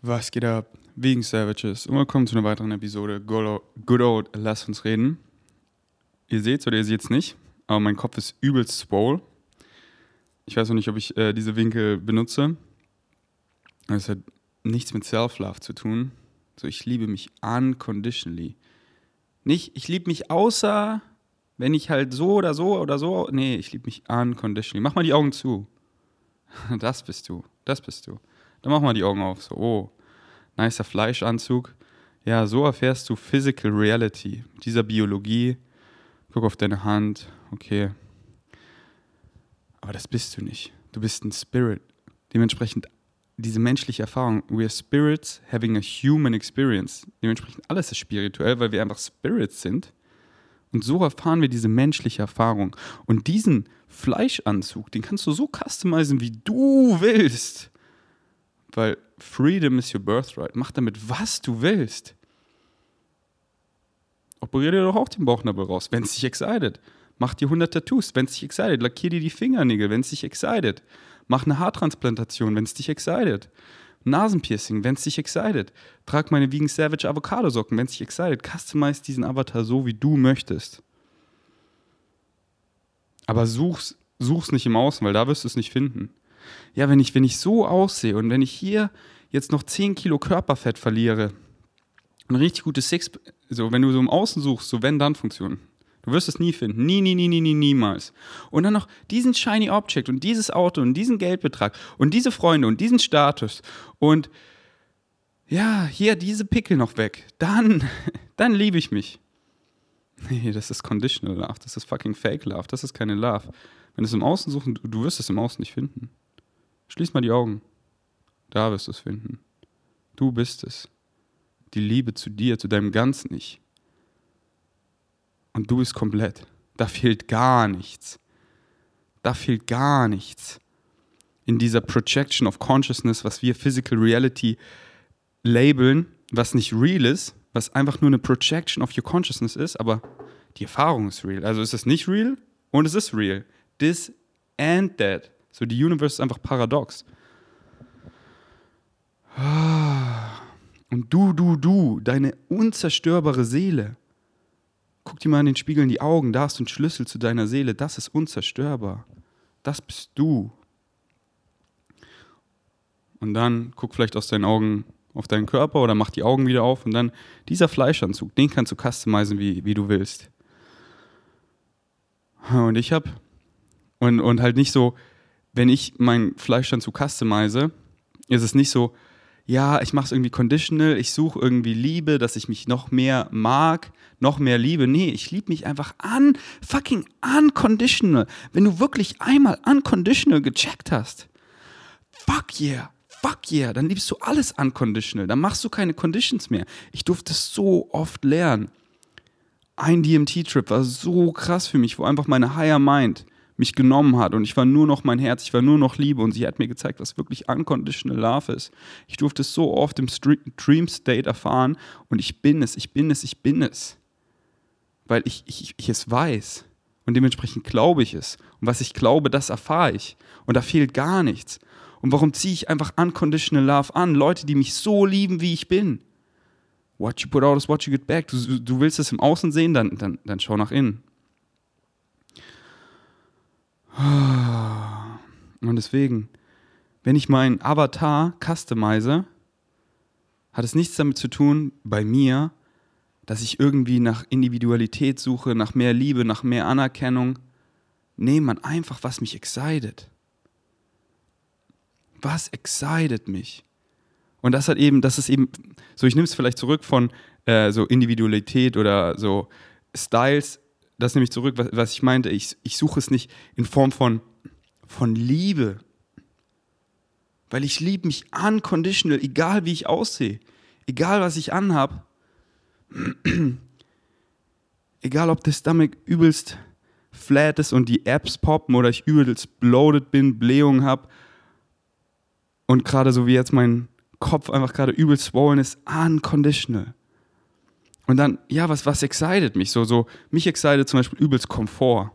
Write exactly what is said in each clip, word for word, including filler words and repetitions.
Was geht ab? Vegan Savages und willkommen zu einer weiteren Episode Good Old Lass uns reden. Ihr seht's oder ihr seht's nicht, aber mein Kopf ist übelst swole. Ich weiß noch nicht, ob ich äh, diese Winkel benutze. Das hat nichts mit Self-Love zu tun. So, ich liebe mich unconditionally. Nicht, ich liebe mich außer, wenn ich halt so oder so oder so. Nee, ich liebe mich unconditionally. Mach mal die Augen zu. Das bist du, das bist du. Dann mach mal die Augen auf. So, oh, nicer Fleischanzug. Ja, so erfährst du Physical Reality, dieser Biologie. Guck auf deine Hand, okay. Aber das bist du nicht. Du bist ein Spirit. Dementsprechend diese menschliche Erfahrung. We are spirits having a human experience. Dementsprechend alles ist spirituell, weil wir einfach Spirits sind. Und so erfahren wir diese menschliche Erfahrung. Und diesen Fleischanzug, den kannst du so customizen, wie du willst. Weil Freedom is your birthright. Mach damit, was du willst. Operier dir doch auch den Bauchnabel raus, wenn es dich excited. Mach dir hundert Tattoos, wenn es dich excited. Lackier dir die Fingernägel, wenn es dich excited. Mach eine Haartransplantation, wenn es dich excited. Nasenpiercing, wenn es dich excited. Trag meine Vegan Savage Avocado-Socken, wenn es dich excited. Customize diesen Avatar so, wie du möchtest. Aber such's, such's nicht im Außen, weil da wirst du es nicht finden. Ja, wenn ich, wenn ich so aussehe und wenn ich hier jetzt noch zehn Kilo Körperfett verliere, ein richtig gutes Sixpack, so, wenn du so im Außen suchst, so Wenn-Dann-Funktion, du wirst es nie finden, nie, nie, nie, nie, nie, niemals. Und dann noch diesen shiny Object und dieses Auto und diesen Geldbetrag und diese Freunde und diesen Status und ja, hier diese Pickel noch weg, dann, dann liebe ich mich. Nee, das ist Conditional Love, das ist fucking Fake Love, das ist keine Love. Wenn du es im Außen suchst, du, du wirst es im Außen nicht finden. Schließ mal die Augen. Da wirst du es finden. Du bist es. Die Liebe zu dir, zu deinem ganzen Ich. Und du bist komplett. Da fehlt gar nichts. Da fehlt gar nichts. In dieser Projection of Consciousness, was wir Physical Reality labeln, was nicht real ist, was einfach nur eine Projection of your Consciousness ist, aber die Erfahrung ist real. Also ist es nicht real und es ist real. This and that. So, die Universe ist einfach paradox. Und du, du, du, deine unzerstörbare Seele. Guck dir mal in den Spiegel in die Augen, da hast du einen Schlüssel zu deiner Seele. Das ist unzerstörbar. Das bist du. Und dann guck vielleicht aus deinen Augen auf deinen Körper oder mach die Augen wieder auf. Und dann dieser Fleischanzug, den kannst du customizen, wie, wie du willst. Und ich hab... Und, und halt nicht so... Wenn ich mein Fleisch dann zu customize, ist es nicht so, ja, ich mache es irgendwie conditional, ich suche irgendwie Liebe, dass ich mich noch mehr mag, noch mehr liebe. Nee, ich liebe mich einfach un, fucking unconditional. Wenn du wirklich einmal unconditional gecheckt hast, fuck yeah, fuck yeah, dann liebst du alles unconditional, dann machst du keine Conditions mehr. Ich durfte es so oft lernen. Ein D M T-Trip war so krass für mich, wo einfach meine Higher Mind mich genommen hat und ich war nur noch mein Herz, ich war nur noch Liebe und sie hat mir gezeigt, was wirklich unconditional love ist. Ich durfte es so oft im Dream State erfahren und ich bin es, ich bin es, ich bin es. Weil ich, ich, ich es weiß und dementsprechend glaube ich es. Und was ich glaube, das erfahre ich und da fehlt gar nichts. Und warum ziehe ich einfach unconditional love an? Leute, die mich so lieben, wie ich bin. What you put out is what you get back. Du, du willst es im Außen sehen, dann, dann, dann schau nach innen. Und deswegen, wenn ich meinen Avatar customize, hat es nichts damit zu tun, bei mir, dass ich irgendwie nach Individualität suche, nach mehr Liebe, nach mehr Anerkennung. Nee, man, einfach, was mich excited. Was excited mich? Und das hat eben, das ist eben, so ich nehme es vielleicht zurück von äh, so Individualität oder so Styles. Das nehme ich zurück, was, was ich meinte. Ich, ich suche es nicht in Form von, von Liebe. Weil ich liebe mich unconditional, egal wie ich aussehe. Egal, was ich anhab. Egal, ob der Stomach übelst flat ist und die Abs poppen oder ich übelst bloated bin, Blähungen habe. Und gerade so wie jetzt mein Kopf einfach gerade übelst swollen ist, unconditional. Und dann, ja, was, was excited mich? So, so, mich excited zum Beispiel übelst Komfort.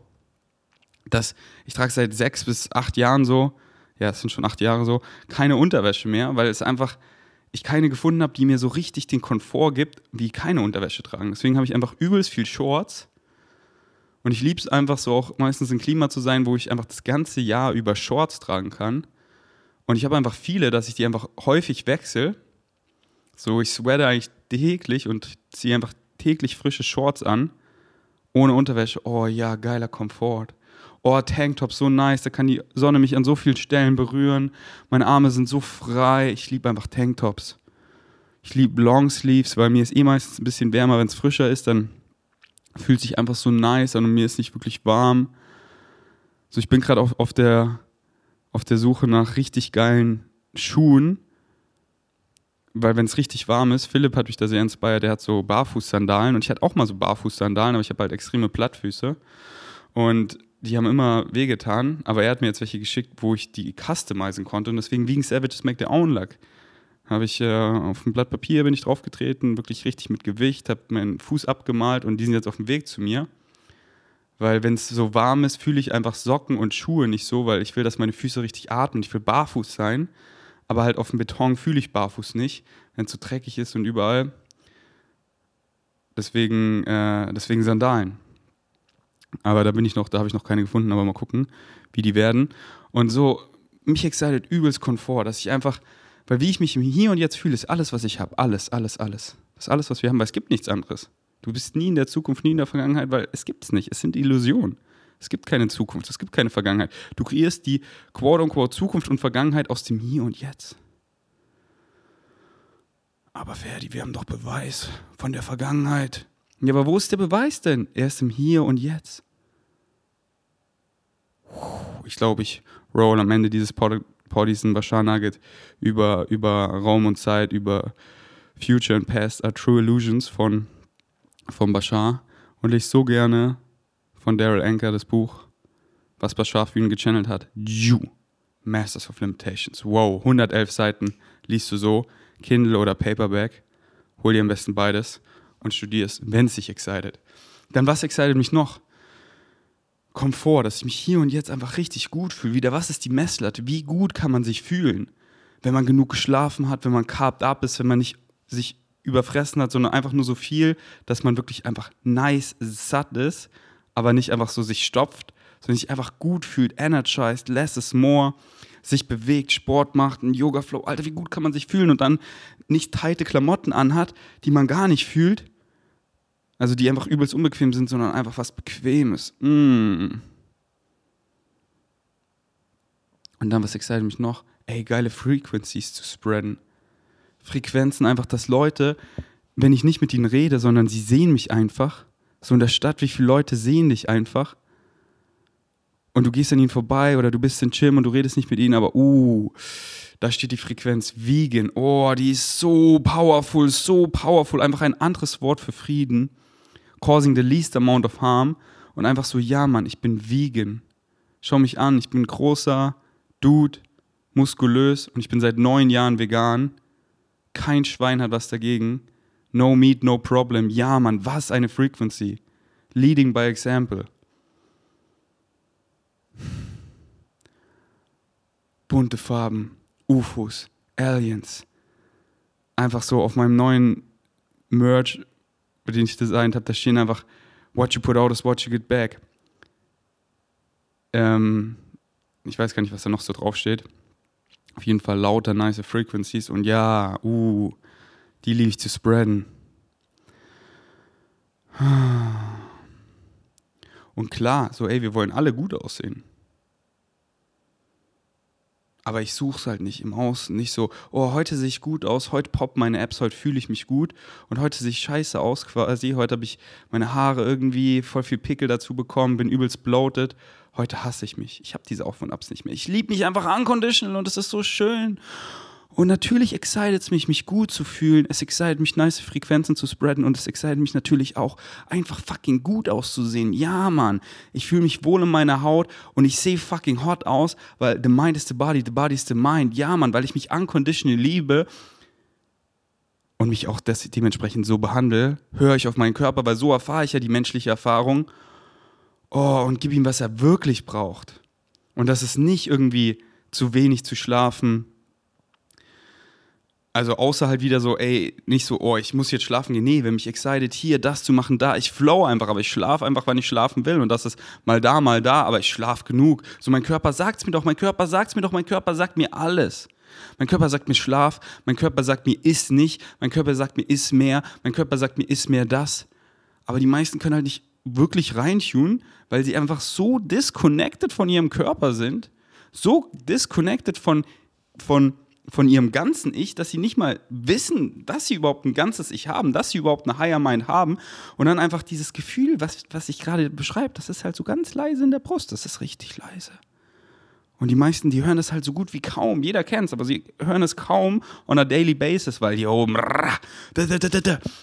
Das, ich trage seit sechs bis acht Jahren so, ja, es sind schon acht Jahre so, keine Unterwäsche mehr, weil es einfach, ich keine gefunden habe, die mir so richtig den Komfort gibt, wie keine Unterwäsche tragen. Deswegen habe ich einfach übelst viel Shorts. Und ich liebe es einfach so auch meistens im Klima zu sein, wo ich einfach das ganze Jahr über Shorts tragen kann. Und ich habe einfach viele, dass ich die einfach häufig wechsle. So, ich sweater eigentlich täglich und ziehe einfach täglich frische Shorts an. Ohne Unterwäsche. Oh ja, geiler Komfort. Oh, Tanktop, so nice, da kann die Sonne mich an so vielen Stellen berühren. Meine Arme sind so frei. Ich liebe einfach Tanktops. Ich liebe Longsleeves, weil mir ist eh meistens ein bisschen wärmer, wenn es frischer ist, dann fühlt sich einfach so nice an und mir ist nicht wirklich warm. So, ich bin gerade auf, auf, der, auf der Suche nach richtig geilen Schuhen, weil wenn es richtig warm ist, Philipp hat mich da sehr inspiriert, der hat so Barfußsandalen und ich hatte auch mal so Barfußsandalen, aber ich habe halt extreme Plattfüße und die haben immer wehgetan, aber er hat mir jetzt welche geschickt, wo ich die customizen konnte und deswegen wegen Savages Make Their Own Luck. Habe ich äh, auf ein Blatt Papier bin ich draufgetreten, wirklich richtig mit Gewicht, habe meinen Fuß abgemalt und die sind jetzt auf dem Weg zu mir. Weil wenn es so warm ist, fühle ich einfach Socken und Schuhe nicht so, weil ich will, dass meine Füße richtig atmen. Ich will barfuß sein, aber halt auf dem Beton fühle ich barfuß nicht, wenn es so dreckig ist und überall. Deswegen, äh, deswegen Sandalen. Aber da bin ich noch, da habe ich noch keine gefunden, aber mal gucken, wie die werden. Und so, mich excited übelst Komfort, dass ich einfach... Weil wie ich mich im Hier und Jetzt fühle, ist alles, was ich habe. Alles, alles, alles. Das ist alles, was wir haben, weil es gibt nichts anderes. Du bist nie in der Zukunft, nie in der Vergangenheit, weil es gibt es nicht. Es sind Illusionen. Es gibt keine Zukunft, es gibt keine Vergangenheit. Du kreierst die quote-unquote Zukunft und Vergangenheit aus dem Hier und Jetzt. Aber Ferdi, wir haben doch Beweis von der Vergangenheit. Ja, aber wo ist der Beweis denn? Er ist im Hier und Jetzt. Ich glaube, ich roll am Ende dieses Podcast. Diesen Bashar Nugget über, über Raum und Zeit, über Future and Past are True Illusions von, von Bashar und lese so gerne von Daryl Anker das Buch, was Bashar für ihn gechannelt hat. You, Masters of Limitations. Wow, hundertelf Seiten liest du so, Kindle oder Paperback. Hol dir am besten beides und studierst, wenn es dich excited. Dann was excited mich noch? Komfort, dass ich mich hier und jetzt einfach richtig gut fühle. Wieder, was ist die Messlatte? Wie gut kann man sich fühlen, wenn man genug geschlafen hat, wenn man carved up ist, wenn man nicht sich überfressen hat, sondern einfach nur so viel, dass man wirklich einfach nice, satt ist, aber nicht einfach so sich stopft, sondern sich einfach gut fühlt, energized, less is more, sich bewegt, Sport macht, einen Yoga-Flow. Alter, wie gut kann man sich fühlen und dann nicht tighte Klamotten anhat, die man gar nicht fühlt, also die einfach übelst unbequem sind, sondern einfach was Bequemes. Mm. Und dann, was excited mich noch? Ey, geile Frequencies zu spreaden. Frequenzen einfach, dass Leute, wenn ich nicht mit ihnen rede, sondern sie sehen mich einfach. So in der Stadt, wie viele Leute sehen dich einfach. Und du gehst an ihnen vorbei oder du bist in Gym und du redest nicht mit ihnen, aber uh, da steht die Frequenz Vegan. Oh, die ist so powerful, so powerful. Einfach ein anderes Wort für Frieden. Causing the least amount of harm. Und einfach so, ja Mann, ich bin vegan. Schau mich an, ich bin ein großer Dude, muskulös und ich bin seit neun Jahren vegan. Kein Schwein hat was dagegen. No meat, no problem. Ja Mann, was eine Frequency. Leading by example. Bunte Farben, U F Os, Aliens. Einfach so auf meinem neuen Merch, den ich designt habe, da stehen einfach What you put out is what you get back. Ähm, ich weiß gar nicht, was da noch so drauf steht. Auf jeden Fall lauter, nice Frequencies und ja, uh, die liebe ich zu spreaden. Und klar, so ey, wir wollen alle gut aussehen. Aber ich suche es halt nicht im Außen, nicht so, oh, heute sehe ich gut aus, heute poppen meine Apps, heute fühle ich mich gut und heute sehe ich scheiße aus quasi, heute habe ich meine Haare irgendwie voll viel Pickel dazu bekommen, bin übelst bloated, heute hasse ich mich, ich habe diese Auf- und Abs nicht mehr, ich liebe mich einfach unconditional und es ist so schön und natürlich excited es mich, mich gut zu fühlen, es excited mich, nice Frequenzen zu spreaden und es excited mich natürlich auch, einfach fucking gut auszusehen. Ja, Mann, ich fühle mich wohl in meiner Haut und ich sehe fucking hot aus, weil the mind is the body, the body is the mind. Ja, Mann, weil ich mich unconditional liebe und mich auch des- dementsprechend so behandle, höre ich auf meinen Körper, weil so erfahre ich ja die menschliche Erfahrung. Oh, und gib ihm, was er wirklich braucht. Und das ist nicht irgendwie zu wenig zu schlafen, Also außer halt wieder so, ey, nicht so, oh, ich muss jetzt schlafen gehen. Nee, wenn mich excited, hier das zu machen, da. Ich flow einfach, aber ich schlafe einfach, wann ich schlafen will. Und das ist mal da, mal da, aber ich schlafe genug. So, mein Körper sagt's mir doch, mein Körper sagt's mir doch, mein Körper sagt mir alles. Mein Körper sagt mir Schlaf, mein Körper sagt mir iss nicht, mein Körper sagt mir iss mehr, mein Körper sagt mir iss mehr das. Aber die meisten können halt nicht wirklich reintunen, weil sie einfach so disconnected von ihrem Körper sind, so disconnected von, von von ihrem ganzen Ich, dass sie nicht mal wissen, dass sie überhaupt ein ganzes Ich haben, dass sie überhaupt eine Higher Mind haben und dann einfach dieses Gefühl, was, was ich gerade beschreibe, das ist halt so ganz leise in der Brust, das ist richtig leise. Und die meisten, die hören das halt so gut wie kaum, jeder kennt's, aber sie hören es kaum on a daily basis, weil die oben,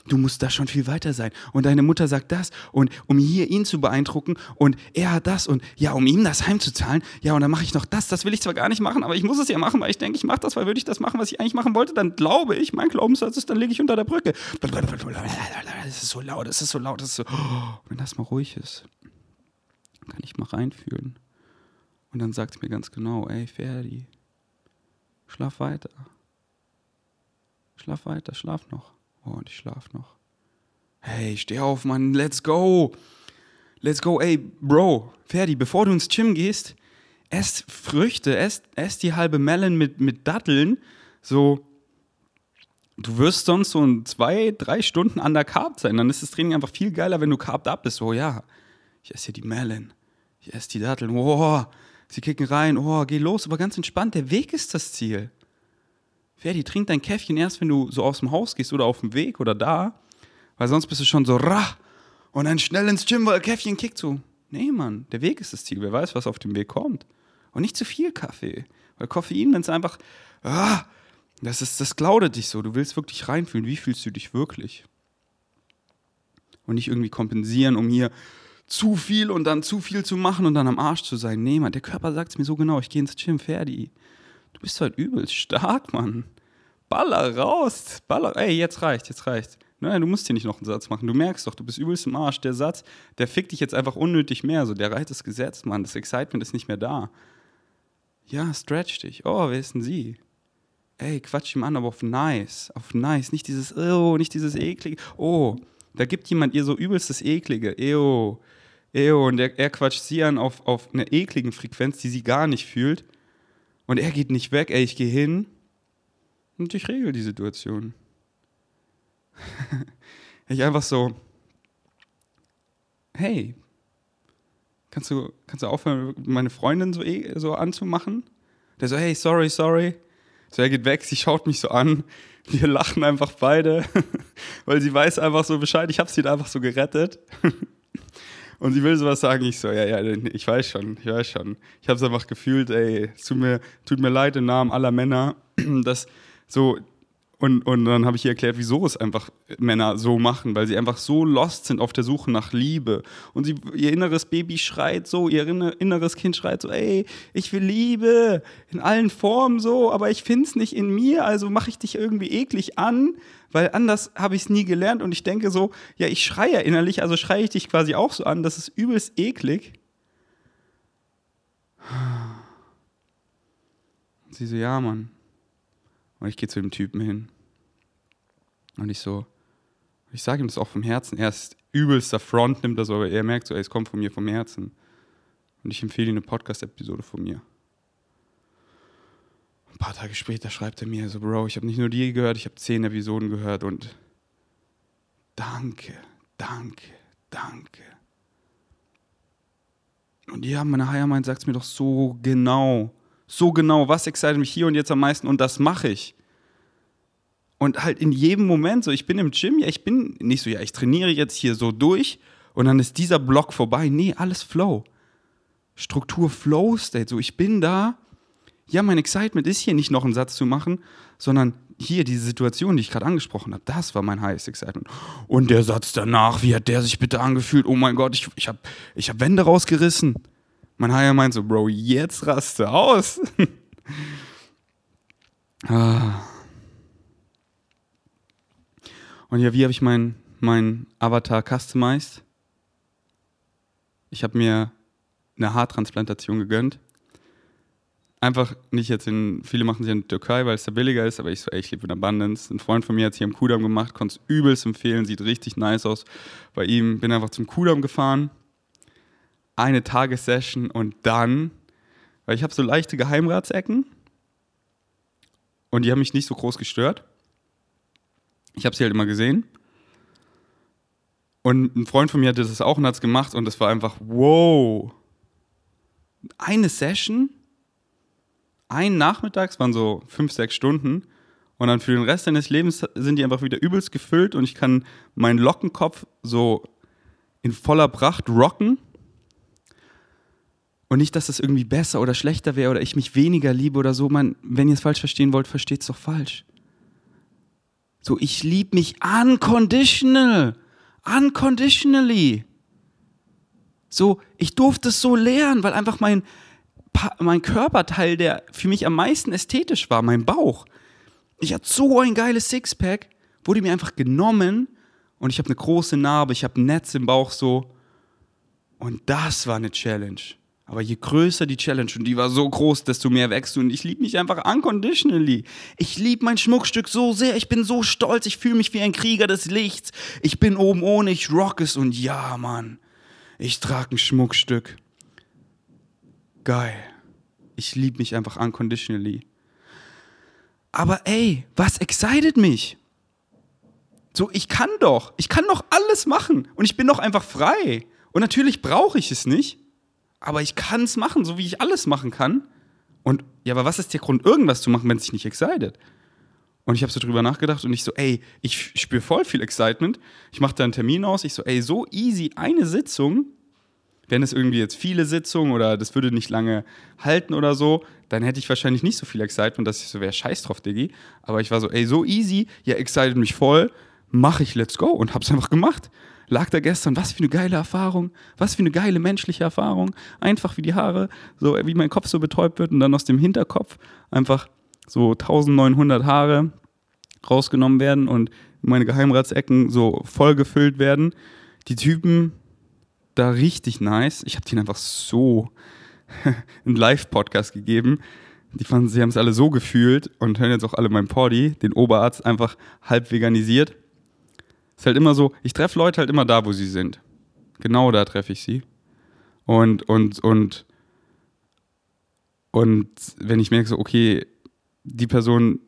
du musst da schon viel weiter sein und deine Mutter sagt das und um hier ihn zu beeindrucken und er hat das und ja, um ihm das heimzuzahlen, ja und dann mache ich noch das, das will ich zwar gar nicht machen, aber ich muss es ja machen, weil ich denke, ich mache das, weil würde ich das machen, was ich eigentlich machen wollte, dann glaube ich, mein Glaubenssatz ist, dann lege ich unter der Brücke. Das ist so laut, das ist so laut, das ist so, wenn das mal ruhig ist, kann ich mal reinfühlen. Und dann sagt es mir ganz genau, ey, Ferdi, schlaf weiter. Schlaf weiter, schlaf noch. Oh, und ich schlaf noch. Hey, steh auf, Mann, let's go. Let's go, ey, Bro, Ferdi, bevor du ins Gym gehst, ess Früchte, ess, ess die halbe Melon mit, mit Datteln. So, du wirst sonst so in zwei, drei Stunden undercarb sein. Dann ist das Training einfach viel geiler, wenn du carbt up bist. Oh ja, ich esse hier die Melon. Ich esse die Datteln. Oh, sie kicken rein, oh, geh los, aber ganz entspannt, der Weg ist das Ziel. Ferdi, trink dein Käffchen erst, wenn du so aus dem Haus gehst oder auf dem Weg oder da, weil sonst bist du schon so rah und dann schnell ins Gym, weil Käffchen kickt so. Nee, Mann, der Weg ist das Ziel, wer weiß, was auf dem Weg kommt. Und nicht zu viel Kaffee, weil Koffein, wenn es einfach, ah, das ist, das glaudet dich so, du willst wirklich reinfühlen, wie fühlst du dich wirklich? Und nicht irgendwie kompensieren, um hier zu viel und dann zu viel zu machen und dann am Arsch zu sein. Nee, Mann, der Körper sagt es mir so genau, ich gehe ins Gym, Ferdi. Du bist halt übelst stark, Mann. Baller raus, baller, ey, jetzt reicht, jetzt reicht. Nein, du musst hier nicht noch einen Satz machen, du merkst doch, du bist übelst im Arsch. Der Satz, der fickt dich jetzt einfach unnötig mehr, so der Reiz ist gesetzt, Mann, das Excitement ist nicht mehr da. Ja, stretch dich, oh, wer ist denn sie? Ey, quatsch ihm an, aber auf nice, auf nice, nicht dieses, oh, nicht dieses eklige, oh, da gibt jemand ihr so übelstes eklige, ew, Ew, und er, er quatscht sie an auf, auf einer ekligen Frequenz, die sie gar nicht fühlt. Und er geht nicht weg, ey, ich gehe hin und ich regel die Situation. Ich einfach so, hey, kannst du, kannst du aufhören, meine Freundin so, so anzumachen? Der so, hey, sorry, sorry. So, er geht weg, sie schaut mich so an, wir lachen einfach beide, weil sie weiß einfach so Bescheid, ich habe sie da einfach so gerettet. Und sie will sowas sagen, ich so, ja, ja, ich weiß schon, ich weiß schon. Ich hab's einfach gefühlt, ey, es tut mir, tut mir leid im Namen aller Männer, dass so, und, und dann habe ich ihr erklärt, wieso es einfach Männer so machen, weil sie einfach so lost sind auf der Suche nach Liebe. Und sie, ihr inneres Baby schreit so, ihr inneres Kind schreit so, ey, ich will Liebe, in allen Formen so, aber ich find's nicht in mir, also mache ich dich irgendwie eklig an, weil anders habe ich es nie gelernt und ich denke so, ja, ich schreie ja innerlich, also schreie ich dich quasi auch so an, das ist übelst eklig. Und sie so, ja, Mann. Und ich gehe zu dem Typen hin. Und ich so, ich sage ihm das auch vom Herzen. Er ist übelster Front, nimmt das, aber er merkt so, ey, es kommt von mir, vom Herzen. Und ich empfehle ihm eine Podcast-Episode von mir. Ein paar Tage später schreibt er mir so, Bro, ich habe nicht nur die gehört, ich habe zehn Episoden gehört und danke, danke, danke. Und die haben meine Higher Mind, sagt es mir doch so genau. So genau, was excited mich hier und jetzt am meisten und das mache ich. Und halt in jedem Moment so, ich bin im Gym, ja, ich bin nicht so, ja, ich trainiere jetzt hier so durch und dann ist dieser Block vorbei. Nee, alles Flow. Struktur Flow State, so ich bin da. Ja, mein Excitement ist hier nicht noch einen Satz zu machen, sondern hier diese Situation, die ich gerade angesprochen habe, das war mein highest Excitement. Und der Satz danach, wie hat der sich bitte angefühlt? Oh mein Gott, ich, ich habe ich hab Wände rausgerissen. Mein Higher meint so, Bro, jetzt raste aus. ah. Und ja, wie habe ich meinen mein Avatar customized? Ich habe mir eine Haartransplantation gegönnt. einfach nicht jetzt in, viele machen es in der Türkei, weil es da billiger ist, aber ich so, ey, ich lebe in Abundance. Ein Freund von mir hat es hier am Kudamm gemacht, konnte es übelst empfehlen, sieht richtig nice aus. Bei ihm bin einfach zum Kudamm gefahren, eine Tagessession und dann, weil ich habe so leichte Geheimratsecken und die haben mich nicht so groß gestört. Ich habe sie halt immer gesehen. Und ein Freund von mir hatte das auch und hat es gemacht und das war einfach, wow. Eine Session, ein Nachmittags, waren so fünf, sechs Stunden und dann für den Rest deines Lebens sind die einfach wieder übelst gefüllt und ich kann meinen Lockenkopf so in voller Pracht rocken und nicht, dass das irgendwie besser oder schlechter wäre oder ich mich weniger liebe oder so. Man, wenn ihr es falsch verstehen wollt, versteht es doch falsch. So, ich liebe mich unconditional. Unconditionally. So, ich durfte es so lernen, weil einfach mein, mein Körperteil, der für mich am meisten ästhetisch war, mein Bauch. Ich hatte so ein geiles Sixpack, wurde mir einfach genommen und ich habe eine große Narbe, ich habe ein Netz im Bauch so. Und das war eine Challenge. Aber je größer die Challenge, und die war so groß, desto mehr wächst du. Und ich liebe mich einfach unconditionally. Ich liebe mein Schmuckstück so sehr. Ich bin so stolz. Ich fühle mich wie ein Krieger des Lichts. Ich bin oben ohne. Ich rock es. Und ja, Mann, ich trage ein Schmuckstück. Geil. Ich liebe mich einfach unconditionally. Aber ey, was excited mich? So, ich kann doch. Ich kann doch alles machen. Und ich bin doch einfach frei. Und natürlich brauche ich es nicht. Aber ich kann es machen, so wie ich alles machen kann. Und ja, aber was ist der Grund, irgendwas zu machen, wenn es dich nicht excited? Und ich habe so drüber nachgedacht und ich so, ey, ich spüre voll viel Excitement. Ich mache da einen Termin aus. Ich so, ey, so easy eine Sitzung, wenn es irgendwie jetzt viele Sitzungen oder das würde nicht lange halten oder so, dann hätte ich wahrscheinlich nicht so viel Excitement, dass ich so wäre, scheiß drauf, Diggi. Aber ich war so, ey, so easy, ja, excited mich voll, mache ich, let's go. Und hab's einfach gemacht. Lag da gestern, was für eine geile Erfahrung, was für eine geile menschliche Erfahrung, einfach wie die Haare, so wie mein Kopf so betäubt wird und dann aus dem Hinterkopf einfach so neunzehnhundert Haare rausgenommen werden und meine Geheimratsecken so voll gefüllt werden. Die Typen, da richtig nice, ich habe denen einfach so einen Live-Podcast gegeben, die fanden, sie haben es alle so gefühlt und hören jetzt auch alle meinen Poddy, den Oberarzt einfach halb veganisiert. Ist halt immer so, ich treffe Leute halt immer da, wo sie sind. Genau da treffe ich sie. Und, und, und, und wenn ich merke so, okay, die Person,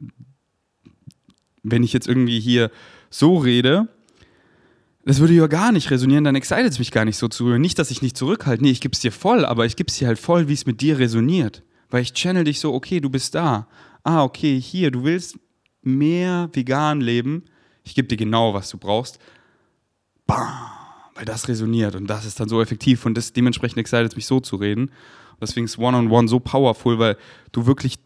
wenn ich jetzt irgendwie hier so rede, das würde ja gar nicht resonieren, dann excited es mich gar nicht so zu rühren. Nicht, dass ich nicht zurückhalte, nee, ich gebe es dir voll, aber ich gebe es dir halt voll, wie es mit dir resoniert. Weil ich channel dich so, okay, du bist da. Ah, okay, hier, du willst mehr vegan leben, ich gebe dir genau, was du brauchst. Bam! Weil das resoniert und das ist dann so effektiv und das dementsprechend excited mich so zu reden. Und deswegen ist One-on-One so powerful, weil du wirklich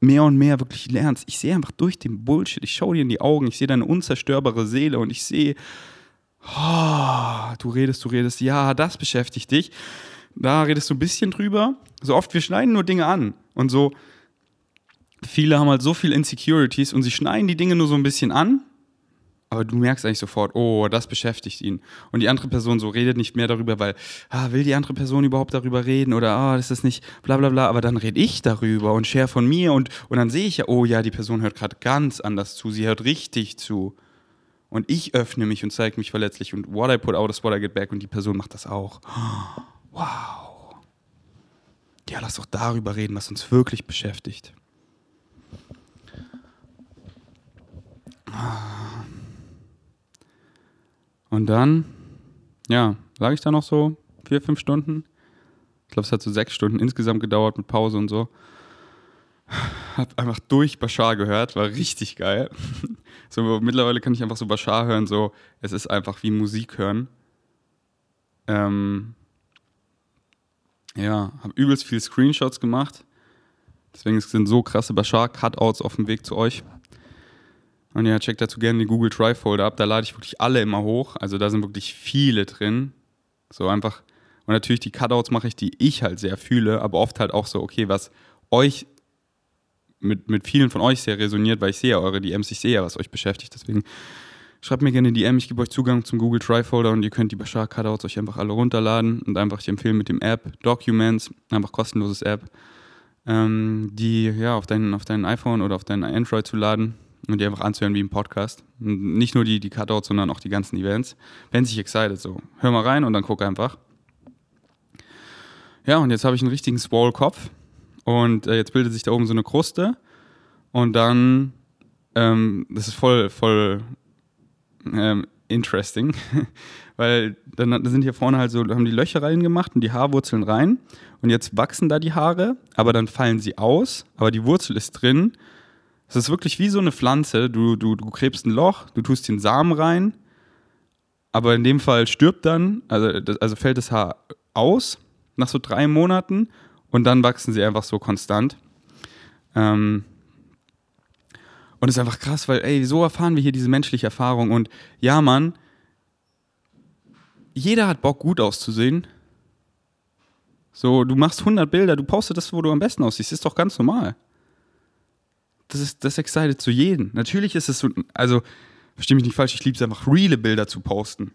mehr und mehr wirklich lernst. Ich sehe einfach durch den Bullshit, ich schaue dir in die Augen, ich sehe deine unzerstörbare Seele und ich sehe, oh, du redest, du redest, ja, das beschäftigt dich. Da redest du ein bisschen drüber. So oft, wir schneiden nur Dinge an und so. Viele haben halt so viele Insecurities und sie schneiden die Dinge nur so ein bisschen an. Aber du merkst eigentlich sofort, oh, das beschäftigt ihn. Und die andere Person so redet nicht mehr darüber, weil, ah, will die andere Person überhaupt darüber reden? Oder, ah, das ist nicht bla bla bla. Aber dann rede ich darüber und share von mir. Und, und dann sehe ich ja, oh ja, die Person hört gerade ganz anders zu. Sie hört richtig zu. Und ich öffne mich und zeige mich verletzlich. Und what I put out is what I get back. Und die Person macht das auch. Wow. Ja, lass doch darüber reden, was uns wirklich beschäftigt. Ah. Und dann, ja, lag ich da noch so vier, fünf Stunden. Ich glaube, es hat so sechs Stunden insgesamt gedauert mit Pause und so. Hab einfach durch Bashar gehört, war richtig geil. So, mittlerweile kann ich einfach so Bashar hören, so, es ist einfach wie Musik hören. Ähm, ja, hab übelst viele Screenshots gemacht. Deswegen sind so krasse Bashar-Cutouts auf dem Weg zu euch. Und ja, checkt dazu gerne die Google Drive Folder ab, da lade ich wirklich alle immer hoch, also da sind wirklich viele drin, so einfach, und natürlich die Cutouts mache ich, die ich halt sehr fühle, aber oft halt auch so, okay, was euch, mit, mit vielen von euch sehr resoniert, weil ich sehe ja eure D Ms, ich sehe ja, was euch beschäftigt, deswegen schreibt mir gerne D M, ich gebe euch Zugang zum Google Drive Folder und ihr könnt die Bashar Cutouts euch einfach alle runterladen und einfach, ich empfehle mit dem App Documents, einfach kostenloses App, ähm, die ja, auf, dein, auf dein iPhone oder auf dein Android zu laden und die einfach anzuhören wie im Podcast. Und nicht nur die, die Cutouts, sondern auch die ganzen Events. Wenn sich excited, so. Hör mal rein und dann guck einfach. Ja, und jetzt habe ich einen richtigen Swole-Kopf und äh, jetzt bildet sich da oben so eine Kruste und dann, ähm, das ist voll, voll ähm, interesting, weil dann sind hier vorne halt so, haben die Löcher reingemacht und die Haarwurzeln rein und jetzt wachsen da die Haare, aber dann fallen sie aus, aber die Wurzel ist drin. Es ist wirklich wie so eine Pflanze, du, du, du gräbst ein Loch, du tust den Samen rein, aber in dem Fall stirbt dann, also, also fällt das Haar aus, nach so drei Monaten und dann wachsen sie einfach so konstant. Ähm und es ist einfach krass, weil, ey, so erfahren wir hier diese menschliche Erfahrung und ja, Mann, jeder hat Bock, gut auszusehen. So, du machst hundert Bilder, du postest das, wo du am besten aussiehst, ist doch ganz normal. Das ist, das excited zu jedem. Natürlich ist es so, also, verstehe mich nicht falsch, ich liebe es einfach, reale Bilder zu posten.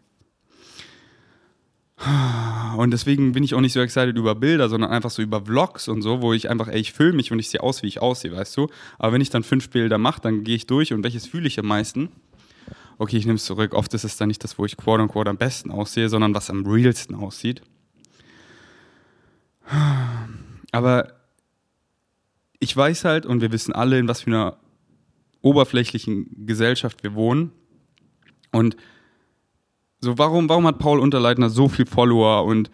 Und deswegen bin ich auch nicht so excited über Bilder, sondern einfach so über Vlogs und so, wo ich einfach, ey, ich filme mich und ich sehe aus, wie ich aussehe, weißt du? Aber wenn ich dann fünf Bilder mache, dann gehe ich durch und welches fühle ich am meisten? Okay, ich nehme es zurück. Oft ist es dann nicht das, wo ich quote und quote am besten aussehe, sondern was am realsten aussieht. Aber ich weiß halt und wir wissen alle, in was für einer oberflächlichen Gesellschaft wir wohnen und so, warum, warum hat Paul Unterleitner so viel Follower und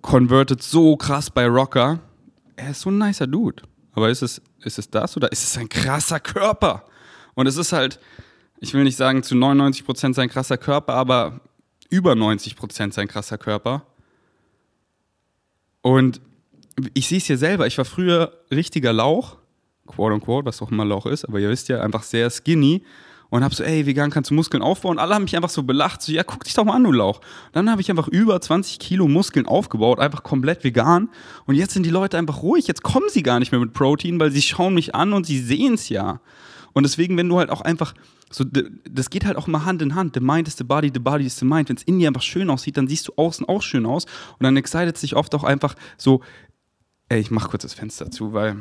convertet so krass bei Rocker? Er ist so ein nicer Dude. Aber ist es, ist es das oder ist es ein krasser Körper? Und es ist halt, ich will nicht sagen zu neunundneunzig Prozent sein krasser Körper, aber über neunzig Prozent sein krasser Körper. Und ich sehe es hier selber. Ich war früher richtiger Lauch, quote unquote, was auch immer Lauch ist, aber ihr wisst ja, einfach sehr skinny. Und hab so, ey, vegan kannst du Muskeln aufbauen. Alle haben mich einfach so belacht. So, ja, guck dich doch mal an, du Lauch. Und dann habe ich einfach über zwanzig Kilo Muskeln aufgebaut, einfach komplett vegan. Und jetzt sind die Leute einfach ruhig. Jetzt kommen sie gar nicht mehr mit Protein, weil sie schauen mich an und sie sehen es ja. Und deswegen, wenn du halt auch einfach so, das geht halt auch immer Hand in Hand. The mind is the body, the body is the mind. Wenn es in dir einfach schön aussieht, dann siehst du außen auch schön aus. Und dann excited sich oft auch einfach so, ey, ich mach kurz das Fenster zu, weil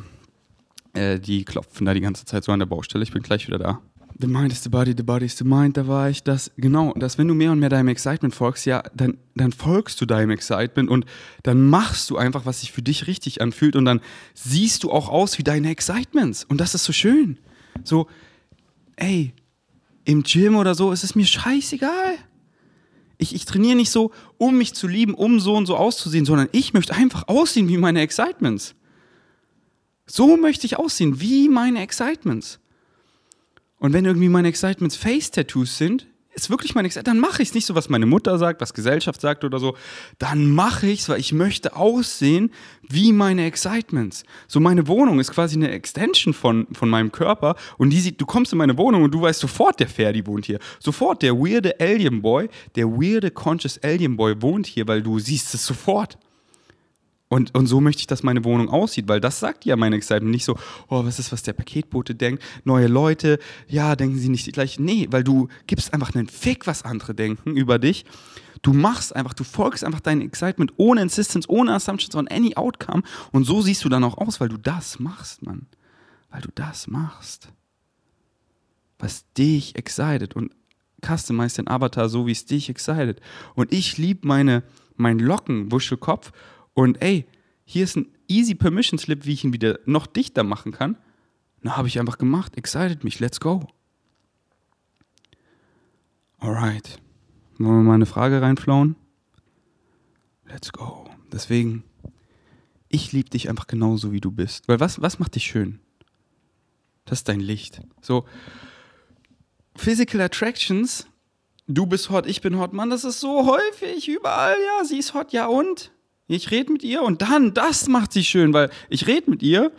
äh, die klopfen da die ganze Zeit so an der Baustelle. Ich bin gleich wieder da. The mind is the body, the body is the mind, da war ich, das, genau, dass wenn du mehr und mehr deinem Excitement folgst, ja, dann, dann folgst du deinem Excitement und dann machst du einfach, was sich für dich richtig anfühlt und dann siehst du auch aus wie deine Excitements und das ist so schön. So, ey, im Gym oder so, es ist mir scheißegal. Ich, ich trainiere nicht so, um mich zu lieben, um so und so auszusehen, sondern ich möchte einfach aussehen wie meine Excitements. So möchte ich aussehen, wie meine Excitements. Und wenn irgendwie meine Excitements Face-Tattoos sind, ist wirklich mein Excitement, dann mache ich es nicht so, was meine Mutter sagt, was Gesellschaft sagt oder so. Dann mache ich es, weil ich möchte aussehen wie meine Excitements. So meine Wohnung ist quasi eine Extension von, von meinem Körper und die sieht, du kommst in meine Wohnung und du weißt sofort, der Ferdi wohnt hier. Sofort, der weirde Alien Boy, der weirde Conscious Alien Boy wohnt hier, weil du siehst es sofort. Und, und so möchte ich, dass meine Wohnung aussieht, weil das sagt ja mein Excitement nicht so, oh, was ist, was der Paketbote denkt, neue Leute, ja, denken sie nicht gleich, nee, weil du gibst einfach einen Fick, was andere denken über dich, du machst einfach, du folgst einfach deinem Excitement ohne Insistence, ohne Assumptions on any outcome und so siehst du dann auch aus, weil du das machst, Mann, weil du das machst, was dich excited und customize den Avatar so, wie es dich excited und ich liebe meine, mein Lockenwuschelkopf. Und ey, hier ist ein easy Permission Slip, wie ich ihn wieder noch dichter machen kann. Na, habe ich einfach gemacht. Excited mich. Let's go. Alright. Wollen wir mal eine Frage reinflauen? Let's go. Deswegen, ich liebe dich einfach genauso, wie du bist. Weil was, was macht dich schön? Das ist dein Licht. So, Physical Attractions, du bist hot, ich bin hot. Mann, das ist so häufig, überall. Ja, sie ist hot, ja und? Ich rede mit ihr und dann, das macht sie schön, weil ich rede mit ihr.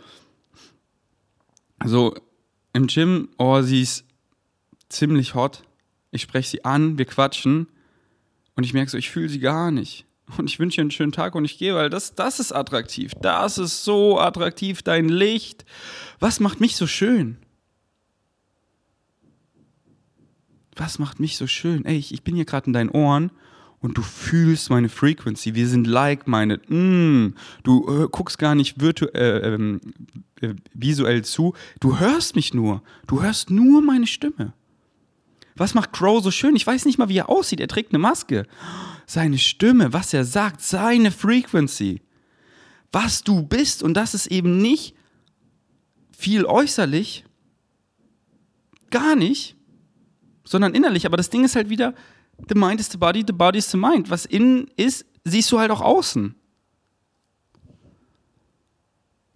So, im Gym, oh, sie ist ziemlich hot. Ich spreche sie an, wir quatschen und ich merke so, ich fühle sie gar nicht. Und ich wünsche ihr einen schönen Tag und ich gehe, weil das, das ist attraktiv. Das ist so attraktiv, dein Licht. Was macht mich so schön? Was macht mich so schön? Ey, ich, ich bin hier gerade in deinen Ohren. und du fühlst meine Frequency, wir sind like-minded, mm, du äh, guckst gar nicht virtu- äh, äh, äh, visuell zu, du hörst mich nur, du hörst nur meine Stimme. Was macht Crow so schön? Ich weiß nicht mal, wie er aussieht, er trägt eine Maske. Seine Stimme, was er sagt, seine Frequency, was du bist, und das ist eben nicht viel äußerlich, gar nicht, sondern innerlich, aber das Ding ist halt wieder, the mind is the body, the body is the mind. Was innen ist, siehst du halt auch außen.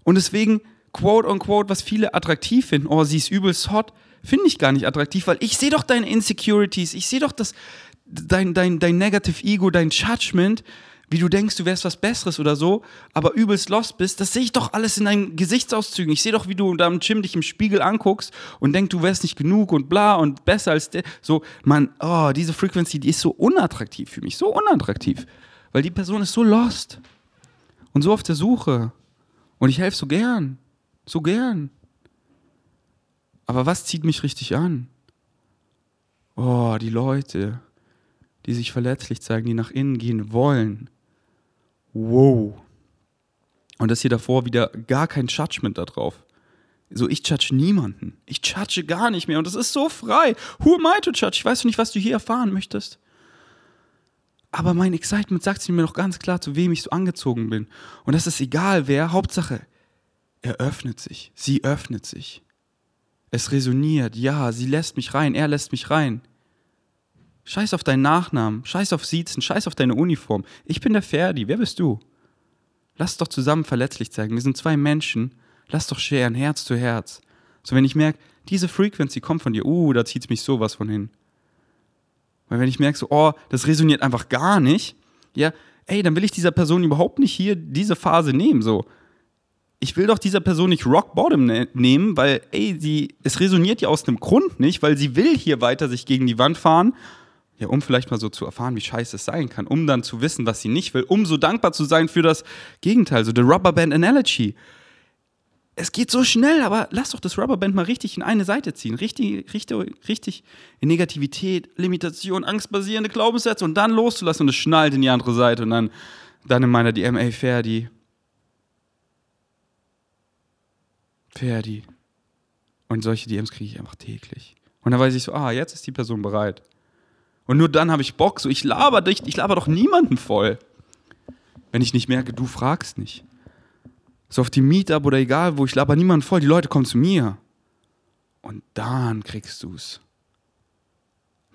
Und deswegen, quote on quote, was viele attraktiv finden, oh, sie ist übelst hot, finde ich gar nicht attraktiv, weil ich sehe doch deine Insecurities, ich sehe doch das, dein, dein, dein Negative Ego, dein Judgment, wie du denkst, du wärst was Besseres oder so, aber übelst lost bist, das sehe ich doch alles in deinen Gesichtszügen. Ich sehe doch, wie du da im Gym dich im Spiegel anguckst und denkst, du wärst nicht genug und bla und besser als der. So, Mann, oh, diese Frequency, die ist so unattraktiv für mich, so unattraktiv, weil die Person ist so lost und so auf der Suche und ich helfe so gern, so gern. Aber was zieht mich richtig an? Oh, die Leute, die sich verletzlich zeigen, die nach innen gehen wollen. Wow. Und das hier davor wieder gar kein Judgment da drauf. So, ich judge niemanden. Ich judge gar nicht mehr. Und das ist so frei. Who am I to judge? Ich weiß nicht, was du hier erfahren möchtest. Aber mein Excitement sagt mir doch ganz klar, zu wem ich so angezogen bin. Und das ist egal wer. Hauptsache, er öffnet sich. Sie öffnet sich. Es resoniert. Ja, sie lässt mich rein. Er lässt mich rein. Scheiß auf deinen Nachnamen, scheiß auf Siezen, scheiß auf deine Uniform. Ich bin der Ferdi, wer bist du? Lass doch zusammen verletzlich zeigen, wir sind zwei Menschen, lass doch scheren, Herz zu Herz. So, wenn ich merke, diese Frequency kommt von dir, uh, da zieht mich sowas von hin. Weil wenn ich merke, so, oh, das resoniert einfach gar nicht, ja, ey, dann will ich dieser Person überhaupt nicht hier diese Phase nehmen, so. Ich will doch dieser Person nicht Rock Bottom ne- nehmen, weil, ey, sie, es resoniert ja aus einem Grund nicht, weil sie will hier weiter sich gegen die Wand fahren. Ja, um vielleicht mal so zu erfahren, wie scheiße es sein kann, um dann zu wissen, was sie nicht will, um so dankbar zu sein für das Gegenteil, so the Rubberband Analogy. Es geht so schnell, aber lass doch das Rubberband mal richtig in eine Seite ziehen, richtig, richtig, richtig in Negativität, Limitation, angstbasierende Glaubenssätze und dann loszulassen und es schnallt in die andere Seite und dann, dann in meiner D M, ey, Ferdi. Ferdi. Und solche D Ms kriege ich einfach täglich. Und dann weiß ich so, ah, jetzt ist die Person bereit. Und nur dann habe ich Bock, so ich laber dich, ich laber doch niemanden voll. Wenn ich nicht merke, du fragst nicht. So auf die Meetup oder egal wo, ich laber niemanden voll, die Leute kommen zu mir. Und dann kriegst du es.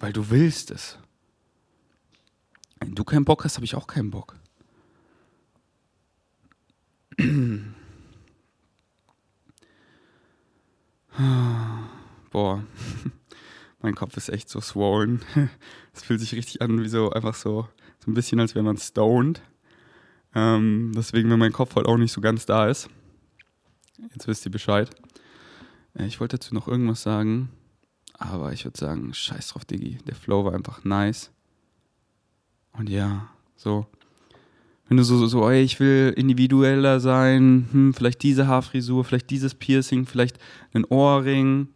Weil du willst es. Wenn du keinen Bock hast, habe ich auch keinen Bock. Boah. Mein Kopf ist echt so swollen. Es fühlt sich richtig an, wie so einfach so, so ein bisschen, als wäre man stoned. Ähm, deswegen, wenn mein Kopf heute auch nicht so ganz da ist. Jetzt wisst ihr Bescheid. Äh, ich wollte dazu noch irgendwas sagen, aber ich würde sagen, scheiß drauf, Diggi. Der Flow war einfach nice. Und ja, so. Wenn du so, so, so ey, ich will individueller sein, hm, vielleicht diese Haarfrisur, vielleicht dieses Piercing, vielleicht einen Ohrring.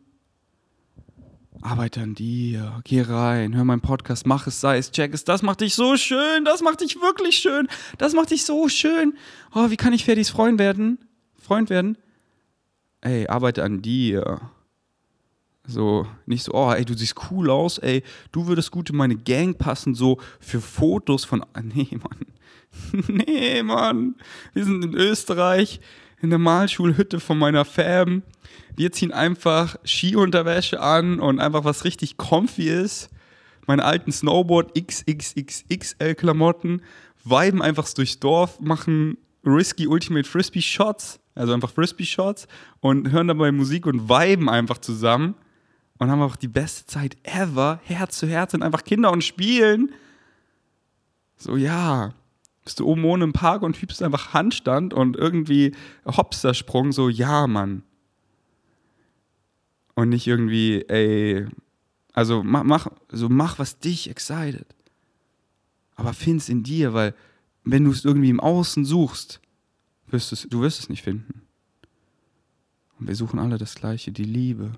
Arbeite an dir, geh rein, hör meinen Podcast, mach es, sei es, check es, das macht dich so schön, das macht dich wirklich schön, das macht dich so schön. Oh, wie kann ich Ferdis Freund werden? Freund werden? Ey, arbeite an dir. So, nicht so, oh, ey, du siehst cool aus, ey, du würdest gut in meine Gang passen, so für Fotos von, nee, Mann, nee, Mann, wir sind in Österreich, in der Malschulhütte von meiner Fam. Wir ziehen einfach Skiunterwäsche an und einfach was richtig comfy ist. Meine alten Snowboard X X X X L Klamotten. Viben einfach durchs Dorf, machen risky Ultimate Frisbee Shots, also einfach Frisbee Shots und hören dabei Musik und viben einfach zusammen und haben einfach die beste Zeit ever. Herz zu Herz sind einfach Kinder und spielen. So, ja. Bist du oben ohne im Park und übst einfach Handstand und irgendwie Hopstersprung, so, ja, Mann. Und nicht irgendwie, ey, also mach, mach, so mach was dich excited. Aber find's in dir, weil wenn du es irgendwie im Außen suchst, wirst du's, du wirst es nicht finden. Und wir suchen alle das Gleiche, die Liebe.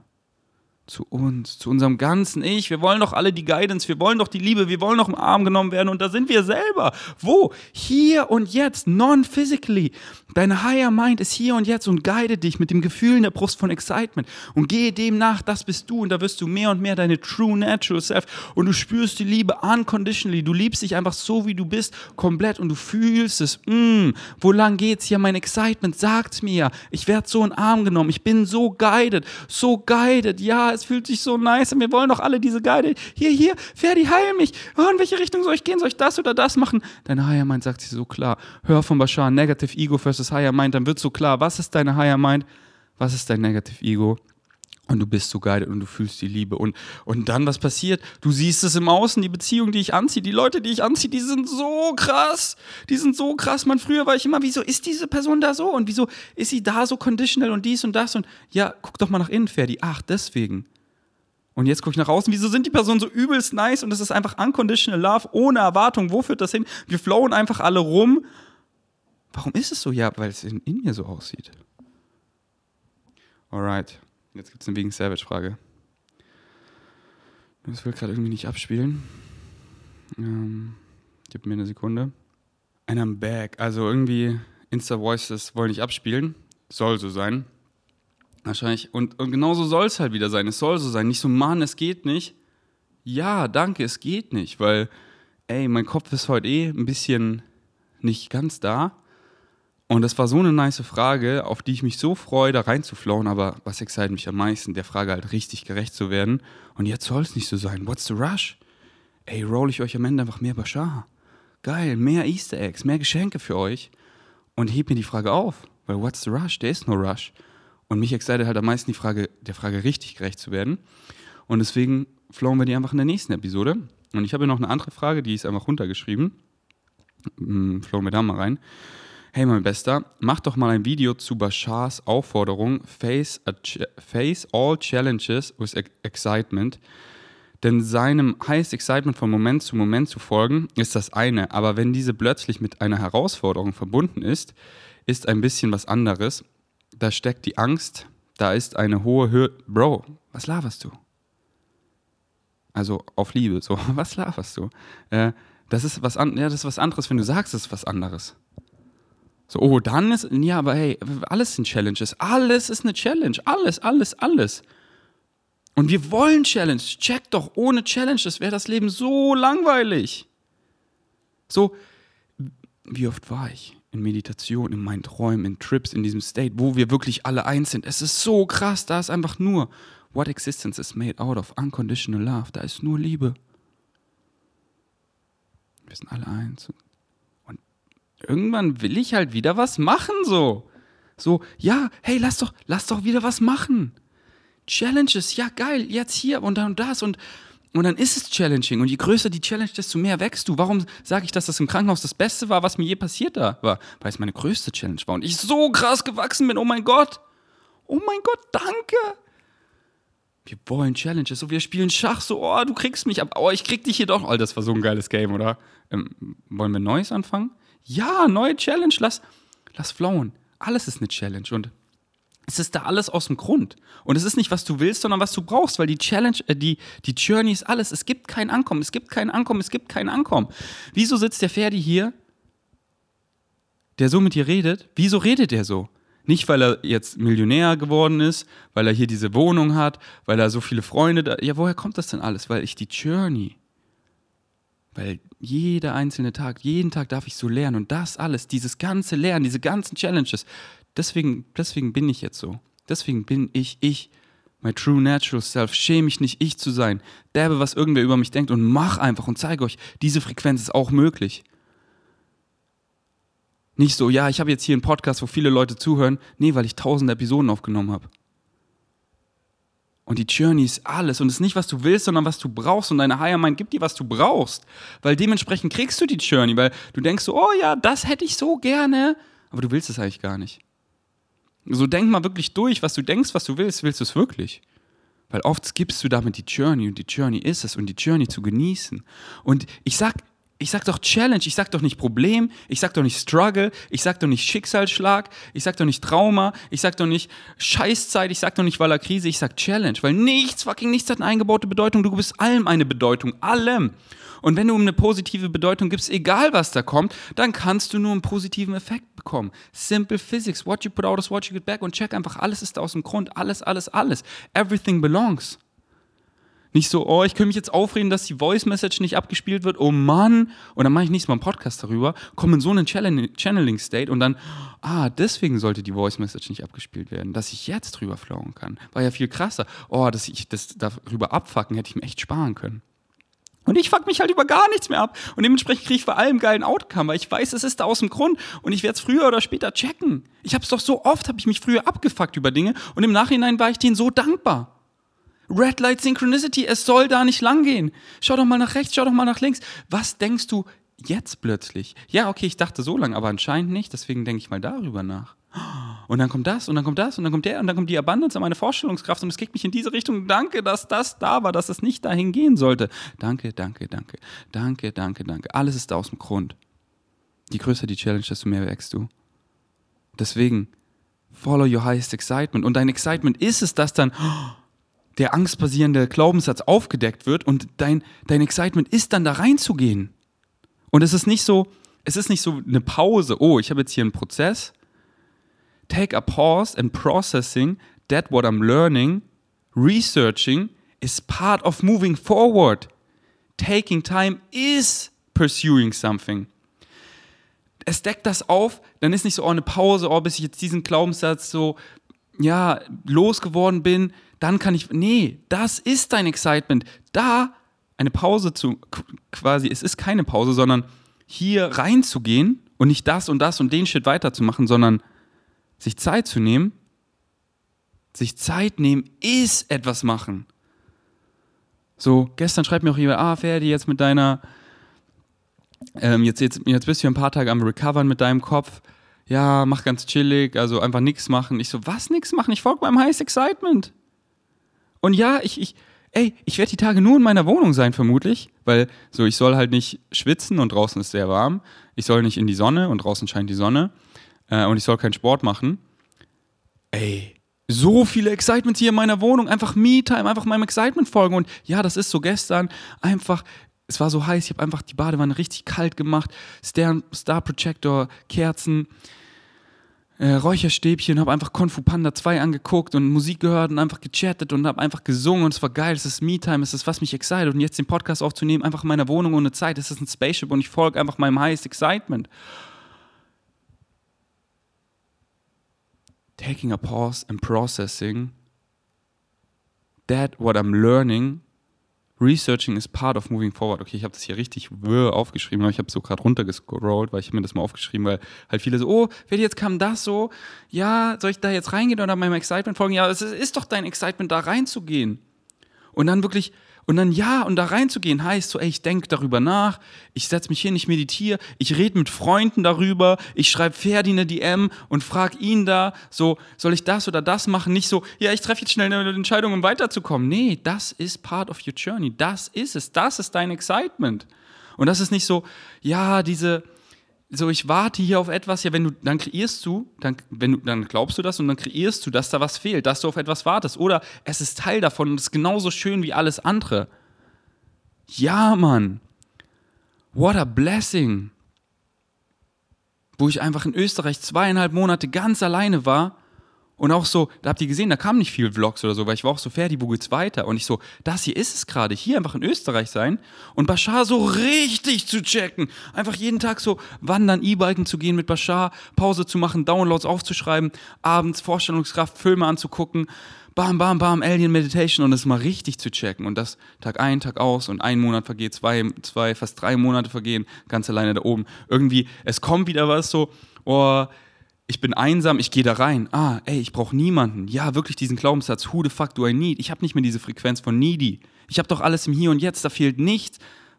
zu uns, zu unserem ganzen Ich. Wir wollen doch alle die Guidance, wir wollen doch die Liebe, wir wollen doch im Arm genommen werden und da sind wir selber. Wo? Hier und jetzt, non-physically. Dein Higher Mind ist hier und jetzt und guide dich mit dem Gefühl in der Brust von Excitement und gehe dem nach, das bist du und da wirst du mehr und mehr deine True Natural Self und du spürst die Liebe unconditionally. Du liebst dich einfach so, wie du bist, komplett und du fühlst es. Mm, wo lang geht's hier? Mein Excitement sagt's mir. Ich werde so in den Arm genommen. Ich bin so guided, so guided. Ja, es fühlt sich so nice an, wir wollen doch alle diese Guide. Hier, hier, Ferdi, heil mich. Oh, in welche Richtung soll ich gehen? Soll ich das oder das machen? Dein Higher Mind sagt sie so klar. Hör von Bashar, Negative Ego versus Higher Mind, dann wird so klar, was ist deine Higher Mind? Was ist dein Negative Ego? Und du bist so guided und du fühlst die Liebe. Und, und dann, was passiert? Du siehst es im Außen, die Beziehung, die ich anziehe, die Leute, die ich anziehe, die sind so krass. Die sind so krass. Man, früher war ich immer, wieso ist diese Person da so? Und wieso ist sie da so conditional und dies und das? Und ja, guck doch mal nach innen, Ferdi. Ach, deswegen. Und jetzt gucke ich nach außen, wieso sind die Personen so übelst nice? Und es ist einfach unconditional love, ohne Erwartung. Wo führt das hin? Wir flowen einfach alle rum. Warum ist es so? Ja, weil es in, in mir so aussieht. Alright. Jetzt gibt es eine wegen Savage-Frage. Das will gerade irgendwie nicht abspielen. Ähm, gib mir eine Sekunde. And I'm back. Also irgendwie Insta-Voices wollen nicht abspielen. Soll so sein. Wahrscheinlich. Und, und genauso soll es halt wieder sein. Es soll so sein. Nicht so, Mann, es geht nicht. Ja, danke, es geht nicht. Weil, ey, mein Kopf ist heute eh ein bisschen nicht ganz da. Und das war so eine nice Frage, auf die ich mich so freue, da reinzuflauen, aber was excite mich am meisten, der Frage halt richtig gerecht zu werden. Und jetzt soll es nicht so sein. What's the rush? Ey, roll ich euch am Ende einfach mehr Bashar. Geil, mehr Easter Eggs, mehr Geschenke für euch. Und heb mir die Frage auf, weil what's the rush? Der ist no rush. Und mich excite halt am meisten die Frage, der Frage richtig gerecht zu werden. Und deswegen flowen wir die einfach in der nächsten Episode. Und ich habe hier noch eine andere Frage, die ist einfach runtergeschrieben. Hm, flowen wir da mal rein. Hey mein Bester, mach doch mal ein Video zu Bashars Aufforderung Face, a ch- face all challenges with e- excitement, denn seinem heiß Excitement von Moment zu Moment zu folgen, ist das eine, aber wenn diese plötzlich mit einer Herausforderung verbunden ist, ist ein bisschen was anderes, da steckt die Angst, da ist eine hohe Hürde, Bro, was laberst du? Also auf Liebe, so, was laberst du? Äh, das ist was an- ja, das ist was anderes, wenn du sagst, das ist was anderes. So, oh, dann ist, ja, aber hey, alles sind Challenges. Alles ist eine Challenge. Alles, alles, alles. Und wir wollen Challenge. Check doch, ohne Challenges wäre das Leben so langweilig. So, wie oft war ich in Meditation, in meinen Träumen, in Trips, in diesem State, wo wir wirklich alle eins sind. Es ist so krass, da ist einfach nur what existence is made out of unconditional love. Da ist nur Liebe. Wir sind alle eins. Irgendwann will ich halt wieder was machen, so. So, ja, hey, lass doch, lass doch wieder was machen. Challenges, ja, geil, jetzt hier und dann das und, und dann ist es challenging. Und je größer die Challenge, desto mehr wächst du. Warum sage ich, dass das im Krankenhaus das Beste war, was mir je passiert da war? Weil es meine größte Challenge war und ich so krass gewachsen bin, oh mein Gott. Oh mein Gott, danke. Wir wollen Challenges, so wir spielen Schach, so, oh, du kriegst mich ab, oh, ich krieg dich hier doch. Oh, das war so ein geiles Game, oder? Ähm, wollen wir Neues anfangen? Ja, neue Challenge, lass, lass flowen. Alles ist eine Challenge und es ist da alles aus dem Grund. Und es ist nicht, was du willst, sondern was du brauchst, weil die Challenge, äh, die, die Journey ist alles. Es gibt kein Ankommen, es gibt kein Ankommen, es gibt kein Ankommen. Wieso sitzt der Ferdi hier, der so mit dir redet? Wieso redet er so? Nicht, weil er jetzt Millionär geworden ist, weil er hier diese Wohnung hat, weil er so viele Freunde da, ja, woher kommt das denn alles? Weil ich die Journey... Weil jeder einzelne Tag, jeden Tag darf ich so lernen und das alles, dieses ganze Lernen, diese ganzen Challenges, deswegen, deswegen bin ich jetzt so. Deswegen bin ich ich, my true natural self, schäme mich nicht, ich zu sein, derbe, was irgendwer über mich denkt und mach einfach und zeige euch, diese Frequenz ist auch möglich. Nicht so, ja, ich habe jetzt hier einen Podcast, wo viele Leute zuhören, nee, weil ich tausende Episoden aufgenommen habe. Und die Journey ist alles. Und es ist nicht, was du willst, sondern was du brauchst. Und deine Higher Mind gibt dir, was du brauchst. Weil dementsprechend kriegst du die Journey. Weil du denkst so, oh ja, das hätte ich so gerne. Aber du willst es eigentlich gar nicht. So denk mal wirklich durch, was du denkst, was du willst. Willst du es wirklich? Weil oft skippst du damit die Journey. Und die Journey ist es. Und die Journey zu genießen. Und ich sag Ich sag doch Challenge, ich sag doch nicht Problem, ich sag doch nicht Struggle, ich sag doch nicht Schicksalsschlag, ich sag doch nicht Trauma, ich sag doch nicht Scheißzeit, ich sag doch nicht Wallerkrise, ich sag Challenge, weil nichts, fucking nichts hat eine eingebaute Bedeutung, du gibst allem eine Bedeutung, allem. Und wenn du eine positive Bedeutung gibst, egal was da kommt, dann kannst du nur einen positiven Effekt bekommen. Simple Physics, what you put out is what you get back, und check einfach, alles ist aus dem Grund, alles, alles, alles. Everything belongs. Nicht so, oh, ich könnte mich jetzt aufregen, dass die Voice-Message nicht abgespielt wird, oh Mann, und dann mache ich nächstes Mal einen Podcast darüber, komme in so einen Channeling-State und dann, ah, deswegen sollte die Voice-Message nicht abgespielt werden, dass ich jetzt drüber flowen kann. War ja viel krasser. Oh, dass ich das darüber abfucken, hätte ich mir echt sparen können. Und ich fuck mich halt über gar nichts mehr ab und dementsprechend kriege ich vor allem geilen Outcome, weil ich weiß, es ist da aus dem Grund und ich werde es früher oder später checken. Ich habe es doch so oft, habe ich mich früher abgefuckt über Dinge und im Nachhinein war ich denen so dankbar. Red Light Synchronicity, es soll da nicht lang gehen. Schau doch mal nach rechts, schau doch mal nach links. Was denkst du jetzt plötzlich? Ja, okay, ich dachte so lang, aber anscheinend nicht, deswegen denke ich mal darüber nach. Und dann kommt das, und dann kommt das, und dann kommt der, und dann kommt die Abundance an meine Vorstellungskraft und es kickt mich in diese Richtung. Danke, dass das da war, dass es nicht dahin gehen sollte. Danke, danke, danke, danke, danke, danke. Alles ist da aus dem Grund. Je größer die Challenge, desto mehr wächst du. Deswegen, follow your highest excitement. Und dein Excitement ist es, dass dann der angstbasierende Glaubenssatz aufgedeckt wird und dein, dein Excitement ist dann da reinzugehen. Und es ist nicht so, es ist nicht so eine Pause, oh, ich habe jetzt hier einen Prozess, take a pause and processing that what I'm learning, researching is part of moving forward. Taking time is pursuing something. Es deckt das auf, dann ist nicht so, oh, eine Pause, oh, bis ich jetzt diesen Glaubenssatz so, ja, losgeworden bin, dann kann ich, nee, das ist dein Excitement. Da eine Pause zu, quasi, es ist keine Pause, sondern hier reinzugehen und nicht das und das und den Shit weiterzumachen, sondern sich Zeit zu nehmen. Sich Zeit nehmen ist etwas machen. So, gestern schreibt mir auch jemand, ah, Ferdi, jetzt mit deiner, ähm, jetzt, jetzt, jetzt bist du ein paar Tage am Recovern mit deinem Kopf. Ja, mach ganz chillig, also einfach nichts machen. Ich so, was nichts machen? Ich folge meinem Highest Excitement. Und ja, ich, ich, ey, ich werde die Tage nur in meiner Wohnung sein, vermutlich, weil so, ich soll halt nicht schwitzen und draußen ist sehr warm. Ich soll nicht in die Sonne und draußen scheint die Sonne. Äh, und ich soll keinen Sport machen. Ey, so viele Excitements hier in meiner Wohnung. Einfach Me-Time, einfach meinem Excitement folgen. Und ja, das ist so gestern einfach. Es war so heiß, ich habe einfach die Badewanne richtig kalt gemacht, Star, Star Projector, Kerzen, äh, Räucherstäbchen, habe einfach Kung Fu Panda zwei angeguckt und Musik gehört und einfach gechattet und habe einfach gesungen und es war geil, es ist Me-Time, es ist was mich excited und jetzt den Podcast aufzunehmen, einfach in meiner Wohnung ohne Zeit, es ist ein Spaceship und ich folge einfach meinem highest excitement. Taking a pause and processing that what I'm learning, researching is part of moving forward. Okay, ich habe das hier richtig wirr aufgeschrieben, aber ich habe so gerade runtergescrollt, weil ich mir das mal aufgeschrieben, weil halt viele so, oh, jetzt kam das so, ja, soll ich da jetzt reingehen oder meinem Excitement folgen? Ja, es ist doch dein Excitement, da reinzugehen. Und dann wirklich, und dann ja, und da reinzugehen heißt so, ey, ich denke darüber nach, ich setze mich hin, ich meditiere, ich rede mit Freunden darüber, ich schreibe Ferdi eine D M und frage ihn da, so, soll ich das oder das machen? Nicht so, ja, ich treffe jetzt schnell eine Entscheidung, um weiterzukommen. Nee, das ist part of your journey, das ist es, das ist dein Excitement. Und das ist nicht so, ja, diese, so, ich warte hier auf etwas, ja, wenn du, dann kreierst du, dann, wenn du, dann glaubst du das und dann kreierst du, dass da was fehlt, dass du auf etwas wartest. Oder es ist Teil davon und es ist genauso schön wie alles andere. Ja, Mann. What a blessing. Wo ich einfach in Österreich zweieinhalb Monate ganz alleine war und auch so, da habt ihr gesehen, da kam nicht viel Vlogs oder so, weil ich war auch so fertig, wo geht's weiter? Und ich so, das hier ist es gerade, hier einfach in Österreich sein und Bashar so richtig zu checken. Einfach jeden Tag so wandern, E-Biken zu gehen mit Bashar, Pause zu machen, Downloads aufzuschreiben, abends Vorstellungskraft, Filme anzugucken, bam, bam, bam, Alien Meditation und das mal richtig zu checken. Und das Tag ein, Tag aus und ein Monat vergeht, zwei, zwei, fast drei Monate vergehen, ganz alleine da oben. Irgendwie, es kommt wieder was so, oh, ich bin einsam, ich gehe da rein. Ah, ey, ich brauche niemanden. Ja, wirklich diesen Glaubenssatz, who the fuck do I need? Ich habe nicht mehr diese Frequenz von needy. Ich habe doch alles im Hier und Jetzt, da fehlt nichts.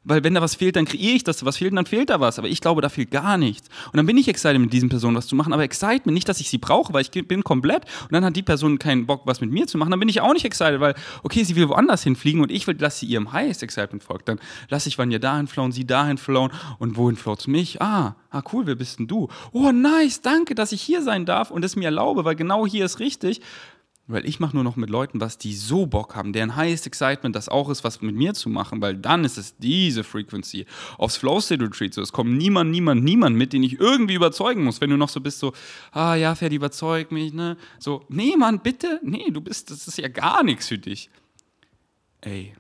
weil wenn da was fehlt, dann kreiere ich das, was fehlt und dann fehlt da was, aber ich glaube, da fehlt gar nichts. Und dann bin ich excited, mit diesen Personen was zu machen, aber excited nicht, dass ich sie brauche, weil ich bin komplett und dann hat die Person keinen Bock, was mit mir zu machen, dann bin ich auch nicht excited, weil, okay, sie will woanders hinfliegen und ich will, dass sie ihrem highest excitement folgt, dann lasse ich Vanya dahin flown, sie dahin flown und wohin float's mich? Ah, ah cool, wer bist denn du? Oh, nice, danke, dass ich hier sein darf und es mir erlaube, weil genau hier ist richtig. Weil ich mache nur noch mit Leuten was, die so Bock haben, deren highest excitement das auch ist, was mit mir zu machen, weil dann ist es diese Frequency. Aufs Flow State Retreat, so, es kommt niemand, niemand, niemand mit, den ich irgendwie überzeugen muss, wenn du noch so bist, so, ah ja, Ferdi, überzeug mich, ne, so, nee, Mann, bitte, nee, du bist, das ist ja gar nichts für dich. Ey,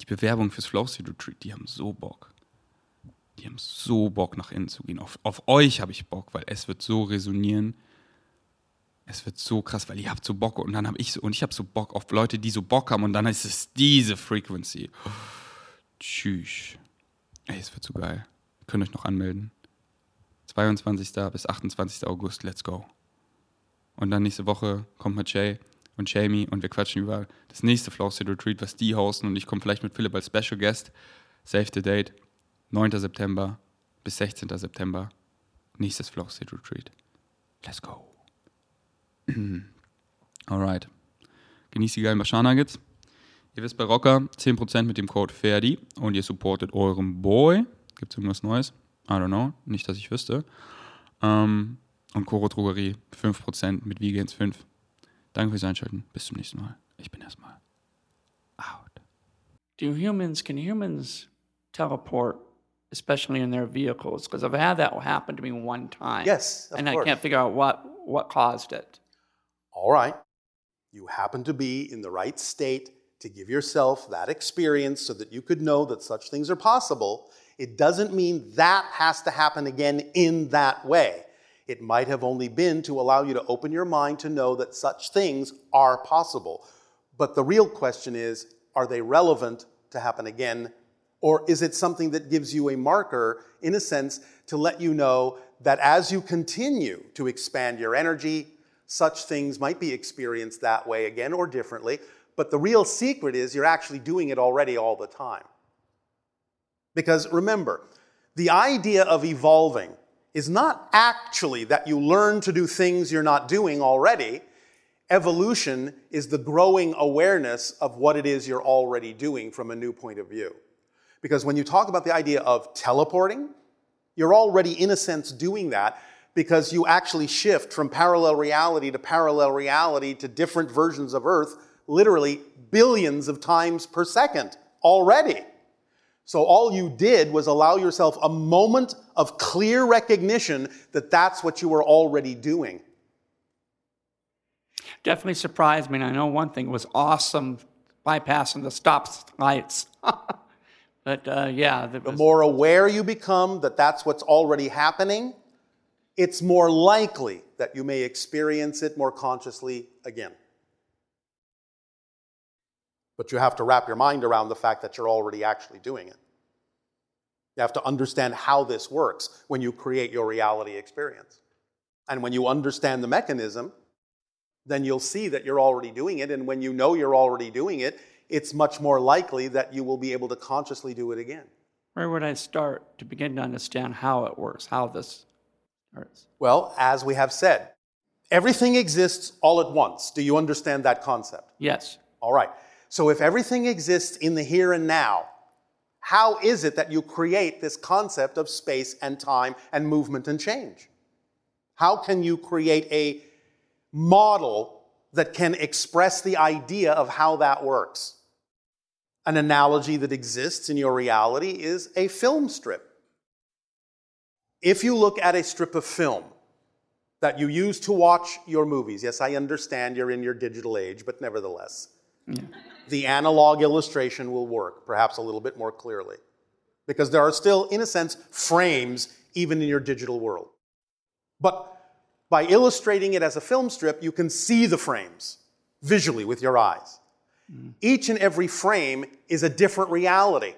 die Bewerbung fürs Flow State Retreat, die haben so Bock. Die haben so Bock, nach innen zu gehen. Auf, auf euch habe ich Bock, weil es wird so resonieren. Es wird so krass, weil ihr habt so Bock und dann habe ich so, und ich habe so Bock auf Leute, die so Bock haben und dann ist es diese Frequency. Oh, tschüss. Ey, es wird so geil. Ihr könnt euch noch anmelden. zweiundzwanzigsten bis achtundzwanzigsten August, let's go. Und dann nächste Woche kommt mit Jay und Jamie und wir quatschen über das nächste Flow State Retreat, was die hosten und ich komme vielleicht mit Philipp als Special Guest. Save the date, neunten September bis sechzehnten September. Nächstes Flow State Retreat. Let's go. Alright. Genießt die geilen Bashar-Nuggets. Ihr wisst bei Rocker, zehn Prozent mit dem Code Ferdi und ihr supportet eurem Boy. Gibt's irgendwas Neues? I don't know. Nicht, dass ich wüsste. Ähm, und Koro Drogerie, fünf Prozent mit Vegans fünf. Danke fürs Einschalten. Bis zum nächsten Mal. Ich bin erstmal out. Do humans, can humans teleport? Especially in their vehicles? Because I've had that happen to me one time. Yes, of And course. I can't figure out what, what caused it. All right. You happen to be in the right state to give yourself that experience so that you could know that such things are possible. It doesn't mean that has to happen again in that way. It might have only been to allow you to open your mind to know that such things are possible. But the real question is, are they relevant to happen again? Or is it something that gives you a marker, in a sense, to let you know that as you continue to expand your energy, such things might be experienced that way again or differently, but the real secret is you're actually doing it already all the time. Because remember, the idea of evolving is not actually that you learn to do things you're not doing already. Evolution is the growing awareness of what it is you're already doing from a new point of view. Because when you talk about the idea of teleporting, you're already, in a sense, doing that because you actually shift from parallel reality to parallel reality to different versions of Earth, literally billions of times per second already. So all you did was allow yourself a moment of clear recognition that that's what you were already doing. Definitely surprised me. And I know one thing was awesome, bypassing the stop lights. But uh, yeah, the more aware you become that that's what's already happening, it's more likely that you may experience it more consciously again. But you have to wrap your mind around the fact that you're already actually doing it. You have to understand how this works when you create your reality experience. And when you understand the mechanism, then you'll see that you're already doing it. And when you know you're already doing it, it's much more likely that you will be able to consciously do it again. Where would I start to begin to understand how it works, how this works? Well, as we have said, everything exists all at once. Do you understand that concept? Yes. All right. So if everything exists in the here and now, how is it that you create this concept of space and time and movement and change? How can you create a model that can express the idea of how that works? An analogy that exists in your reality is a film strip. If you look at a strip of film that you use to watch your movies, yes, I understand you're in your digital age, but nevertheless, yeah. The analog illustration will work, perhaps a little bit more clearly, because there are still, in a sense, frames even in your digital world. But by illustrating it as a film strip, you can see the frames visually with your eyes. Mm. Each and every frame is a different reality.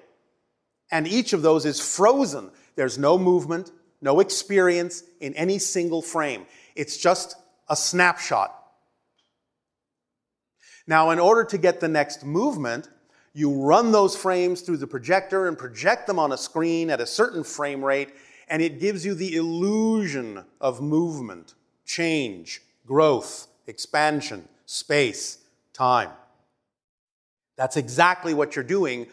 And each of those is frozen. There's no movement, no experience in any single frame. It's just a snapshot. Now, in order to get the next movement, you run those frames through the projector and project them on a screen at a certain frame rate, and it gives you the illusion of movement, change, growth, expansion, space, time. That's exactly what you're doing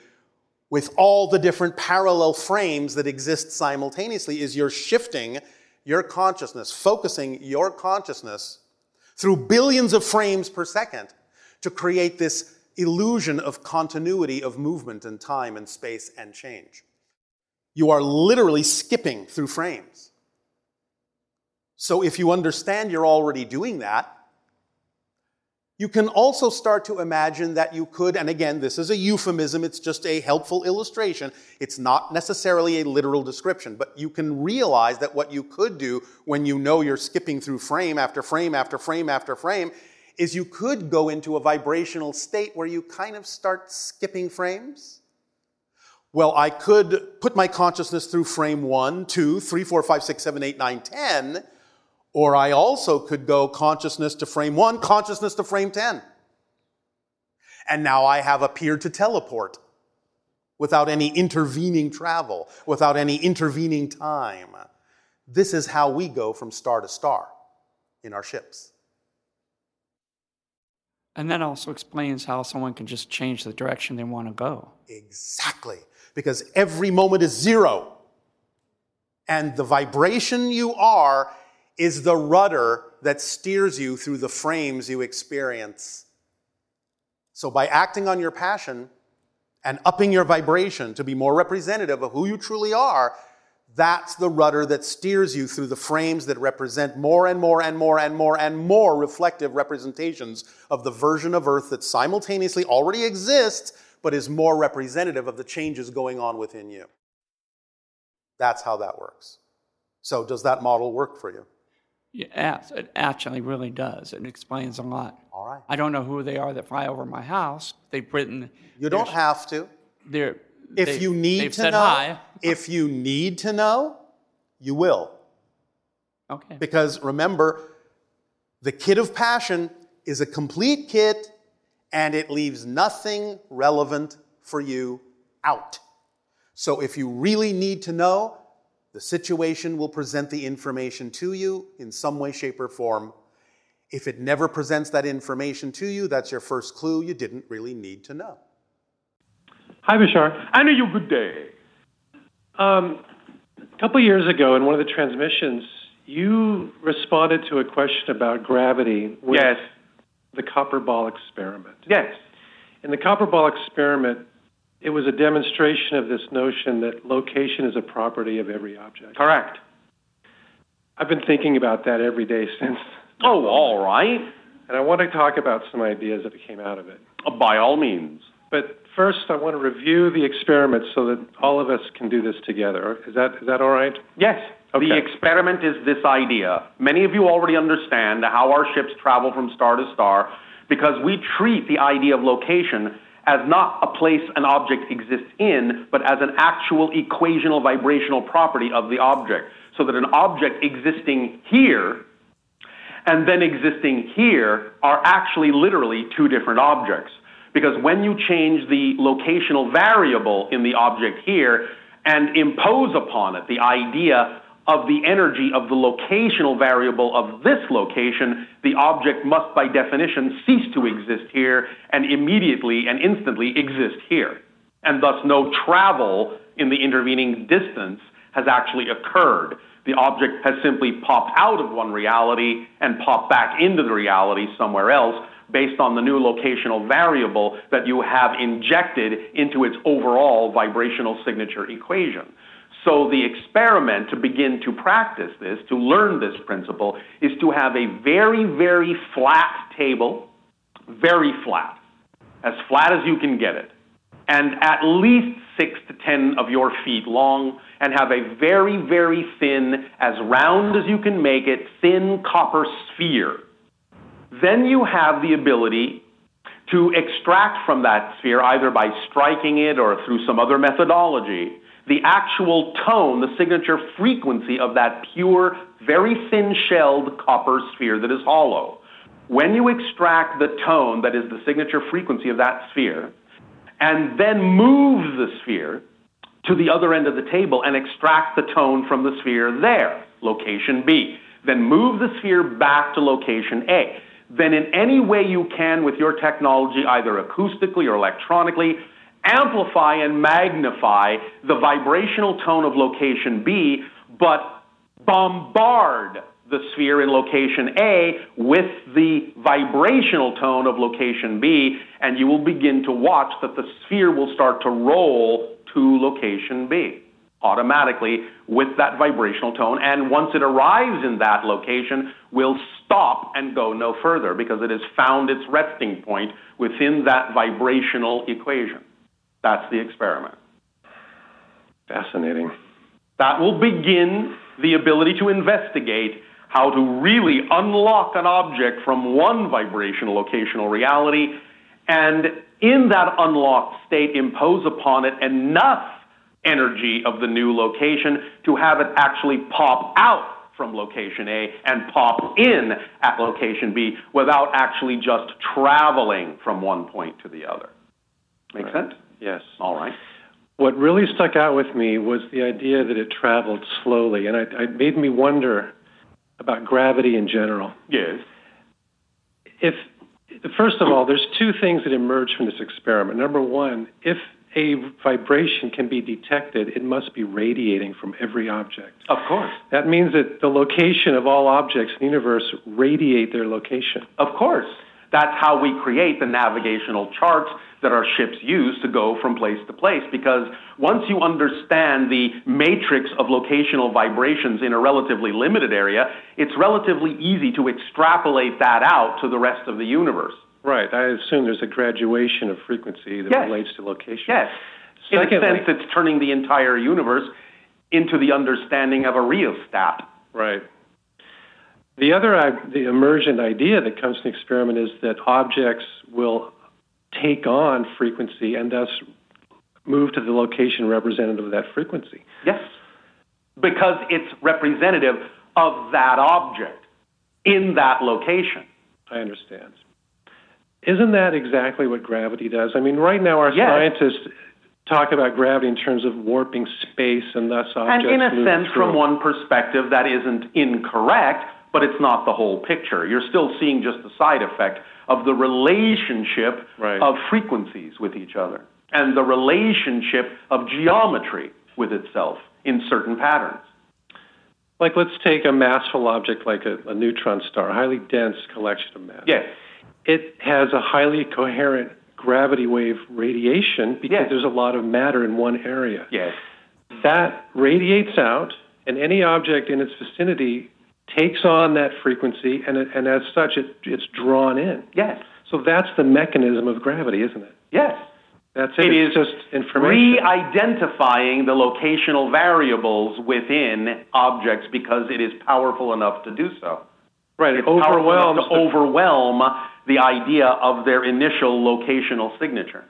with all the different parallel frames that exist simultaneously, is you're shifting your consciousness, focusing your consciousness through billions of frames per second to create this illusion of continuity of movement and time and space and change. You are literally skipping through frames. So if you understand you're already doing that, you can also start to imagine that you could, and again, this is a euphemism, it's just a helpful illustration, it's not necessarily a literal description, but you can realize that what you could do when you know you're skipping through frame after frame after frame after frame is you could go into a vibrational state where you kind of start skipping frames. Well, I could put my consciousness through frame one, two, three, four, five, six, seven, eight, nine, ten, or I also could go consciousness to frame one, consciousness to frame ten. And now I have appeared to teleport without any intervening travel, without any intervening time. This is how we go from star to star in our ships. And that also explains how someone can just change the direction they want to go. Exactly, because every moment is zero. And the vibration you are is the rudder that steers you through the frames you experience. So by acting on your passion and upping your vibration to be more representative of who you truly are, that's the rudder that steers you through the frames that represent more and more and more and more and more reflective representations of the version of Earth that simultaneously already exists, but is more representative of the changes going on within you. That's how that works. So does that model work for you? Yes, it actually really does. It explains a lot. All right. I don't know who they are that fly over my house. They've written... You don't have to. They're, if they, you need they've to said know, hi. If you need to know, you will. Okay. Because remember, the kit of passion is a complete kit, and it leaves nothing relevant for you out. So if you really need to know, the situation will present the information to you in some way, shape, or form. If it never presents that information to you, that's your first clue you didn't really need to know. Hi, Bashar. I know you. Good day. Um, a couple years ago, in one of the transmissions, you responded to a question about gravity with yes. the copper ball experiment. Yes. In the copper ball experiment, it was a demonstration of this notion that location is a property of every object. Correct. I've been thinking about that every day since. Oh, all right. And I want to talk about some ideas that came out of it. Uh, by all means. But first, I want to review the experiment so that all of us can do this together. Is that is that all right? Yes. Okay. The experiment is this idea. Many of you already understand how our ships travel from star to star because we treat the idea of location as not a place an object exists in, but as an actual equational vibrational property of the object. So that an object existing here and then existing here are actually literally two different objects. Because when you change the locational variable in the object here and impose upon it the idea of the energy of the locational variable of this location, the object must by definition cease to exist here and immediately and instantly exist here. And thus no travel in the intervening distance has actually occurred. The object has simply popped out of one reality and popped back into the reality somewhere else based on the new locational variable that you have injected into its overall vibrational signature equation. So the experiment to begin to practice this, to learn this principle, is to have a very, very flat table, very flat, as flat as you can get it, and at least six to ten of your feet long, and have a very, very thin, as round as you can make it, thin copper sphere. Then you have the ability to extract from that sphere, either by striking it or through some other methodology, the actual tone, the signature frequency of that pure, very thin-shelled copper sphere that is hollow. When you extract the tone that is the signature frequency of that sphere and then move the sphere to the other end of the table and extract the tone from the sphere there, location B. Then move the sphere back to location A. Then in any way you can with your technology, either acoustically or electronically, amplify and magnify the vibrational tone of location B, but bombard the sphere in location A with the vibrational tone of location B, and you will begin to watch that the sphere will start to roll to location B automatically with that vibrational tone, and once it arrives in that location, will stop and go no further because it has found its resting point within that vibrational equation. That's the experiment. Fascinating. That will begin the ability to investigate how to really unlock an object from one vibrational locational reality, and in that unlocked state impose upon it enough energy of the new location to have it actually pop out from location A and pop in at location B without actually just traveling from one point to the other. Make sense? Yes. All right. What really stuck out with me was the idea that it traveled slowly, and it, it made me wonder about gravity in general. Yes. If, first of all, there's two things that emerge from this experiment. Number one, if a vibration can be detected, it must be radiating from every object. Of course. That means that the location of all objects in the universe radiate their location. Of course. That's how we create the navigational charts that our ships use to go from place to place, because once you understand the matrix of locational vibrations in a relatively limited area, it's relatively easy to extrapolate that out to the rest of the universe. Right. I assume there's a graduation of frequency that yes. relates to location. Yes. Secondly, in a sense, it's turning the entire universe into the understanding of a rheostat. Right. The other the emergent idea that comes from the experiment is that objects will take on frequency and thus move to the location representative of that frequency. Yes, because it's representative of that object in that location. I understand. Isn't that exactly what gravity does? I mean, right now our yes. scientists talk about gravity in terms of warping space and thus objects move. And in a sense, through. From one perspective, that isn't incorrect, but it's not the whole picture. You're still seeing just the side effect of the relationship right. of frequencies with each other and the relationship of geometry with itself in certain patterns. Like, let's take a massful object like a, a neutron star, a highly dense collection of mass. Yes. It has a highly coherent gravity wave radiation because yes. there's a lot of matter in one area. Yes. That radiates out, and any object in its vicinity takes on that frequency, and it, and as such, it, it's drawn in. Yes. So that's the mechanism of gravity, isn't it? Yes. That's it. It it's is just information. Re-identifying the locational variables within objects because it is powerful enough to do so. Right. It's it overwhelms to the, overwhelm the idea of their initial locational signature.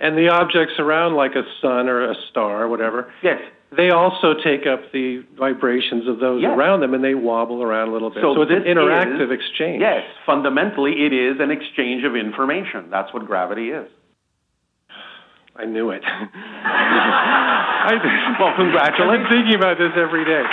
And the objects around, like a sun or a star or whatever. Yes. They also take up the vibrations of those yes. around them, and they wobble around a little bit. So, so it's an interactive is, exchange. Yes, fundamentally, it is an exchange of information. That's what gravity is. I knew it. I, well, congratulations. I'm thinking about this every day.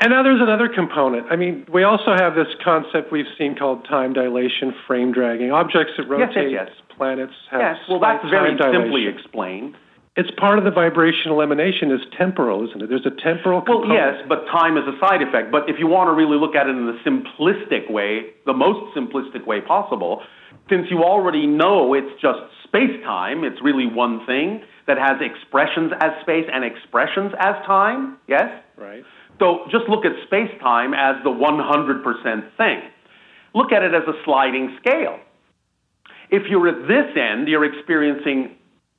And now there's another component. I mean, we also have this concept we've seen called time dilation, frame dragging. Objects that rotate, yes, yes, yes. planets have yes. Well, that's very dilation. Simply explained. It's part of the vibrational emanation is temporal, isn't it? There's a temporal component. Well, yes, but time is a side effect. But if you want to really look at it in the simplistic way, the most simplistic way possible, since you already know it's just space-time, it's really one thing that has expressions as space and expressions as time, yes? Right. So just look at space-time as the one hundred percent thing. Look at it as a sliding scale. If you're at this end, you're experiencing,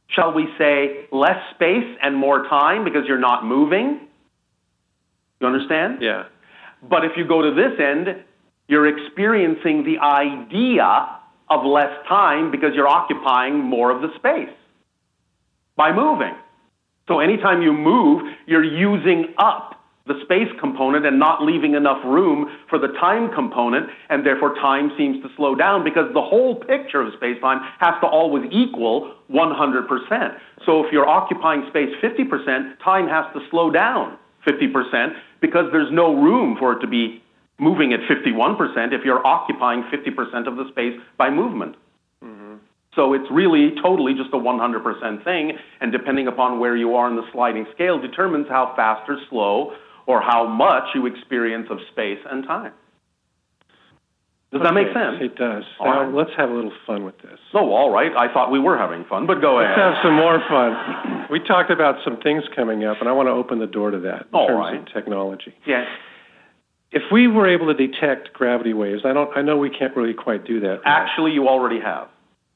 shall we say, less space and more time because you're not moving. You understand? Yeah. But if you go to this end, you're experiencing the idea of less time because you're occupying more of the space by moving. So anytime you move, you're using up the space component and not leaving enough room for the time component, and therefore time seems to slow down because the whole picture of space-time has to always equal one hundred percent. So if you're occupying space fifty percent, time has to slow down fifty percent because there's no room for it to be moving at fifty-one percent if you're occupying fifty percent of the space by movement. Mm-hmm. So it's really totally just a one hundred percent thing, and depending upon where you are in the sliding scale determines how fast or slow or how much you experience of space and time. Does okay, that make sense? It does. All now, right. Let's have a little fun with this. Oh, all right. I thought we were having fun, but go ahead. Let's have some more fun. We talked about some things coming up, and I want to open the door to that in all terms right. of technology. Yes. If we were able to detect gravity waves, I don't. I know we can't really quite do that. Right? Actually, you already have.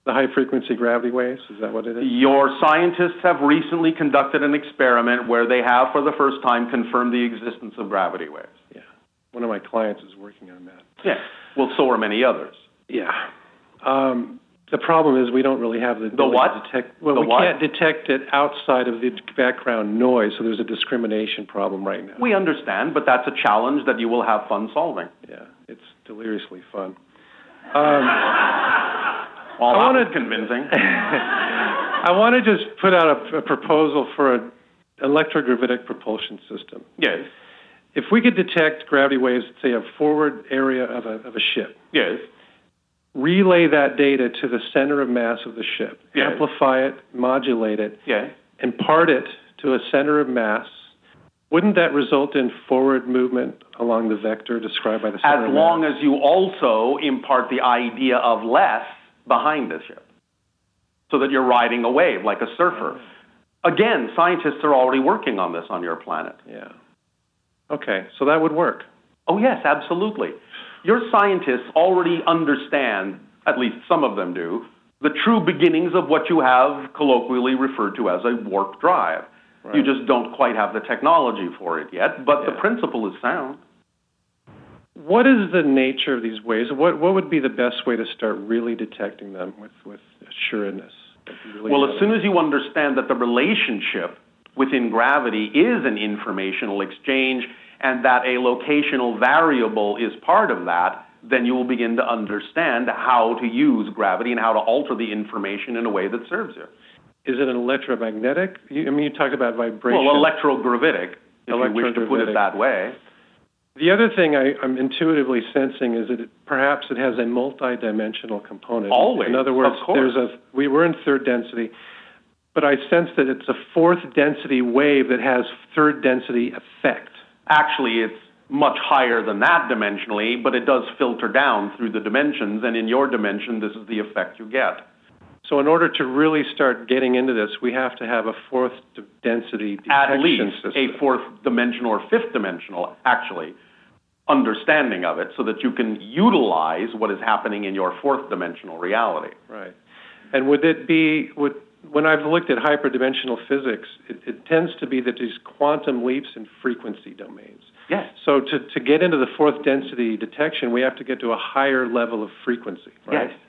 The high-frequency gravity waves, is that what it is? Your scientists have recently conducted an experiment where they have, for the first time, confirmed the existence of gravity waves. Yeah. One of my clients is working on that. Yeah. Well, so are many others. Yeah. Um, the problem is we don't really have the... The what? Detect, well, the we what? can't detect it outside of the background noise, so there's a discrimination problem right now. We understand, but that's a challenge that you will have fun solving. Yeah. It's deliriously fun. Um... Well, I want to convincing. I want to just put out a, a proposal for an electrogravitic propulsion system. Yes. If we could detect gravity waves, say a forward area of a of a ship. Yes. Relay that data to the center of mass of the ship. Yes. Amplify it, modulate it. Yes. Impart it to a center of mass. Wouldn't that result in forward movement along the vector described by the center of mass? As long as you also impart the idea of less behind the ship, so that you're riding a wave like a surfer. Again, scientists are already working on this on your planet. Yeah. Okay, so that would work. Oh, yes, absolutely. Your scientists already understand, at least some of them do, the true beginnings of what you have colloquially referred to as a warp drive. Right. You just don't quite have the technology for it yet, but yeah. the principle is sound. What is the nature of these waves? What what would be the best way to start really detecting them with, with assuredness? Really well, as soon as you understand that the relationship within gravity is an informational exchange and that a locational variable is part of that, then you will begin to understand how to use gravity and how to alter the information in a way that serves you. Is it an electromagnetic? You, I mean, you talked about vibration. Well, electrogravitic, if electrogravitic. you wish to put it that way. The other thing I, I'm intuitively sensing is that it, perhaps it has a multidimensional component. Always, in other words, of course. There's a we were in third density, but I sense that it's a fourth density wave that has third density effect. Actually, it's much higher than that dimensionally, but it does filter down through the dimensions, and in your dimension, this is the effect you get. So in order to really start getting into this, we have to have a fourth density detection At least system. a fourth dimensional or fifth dimensional, actually, understanding of it so that you can utilize what is happening in your fourth dimensional reality. Right. And would it be, would, when I've looked at hyperdimensional physics, it, it tends to be that these quantum leaps in frequency domains. Yes. So to, to get into the fourth density detection, we have to get to a higher level of frequency, right? Yes.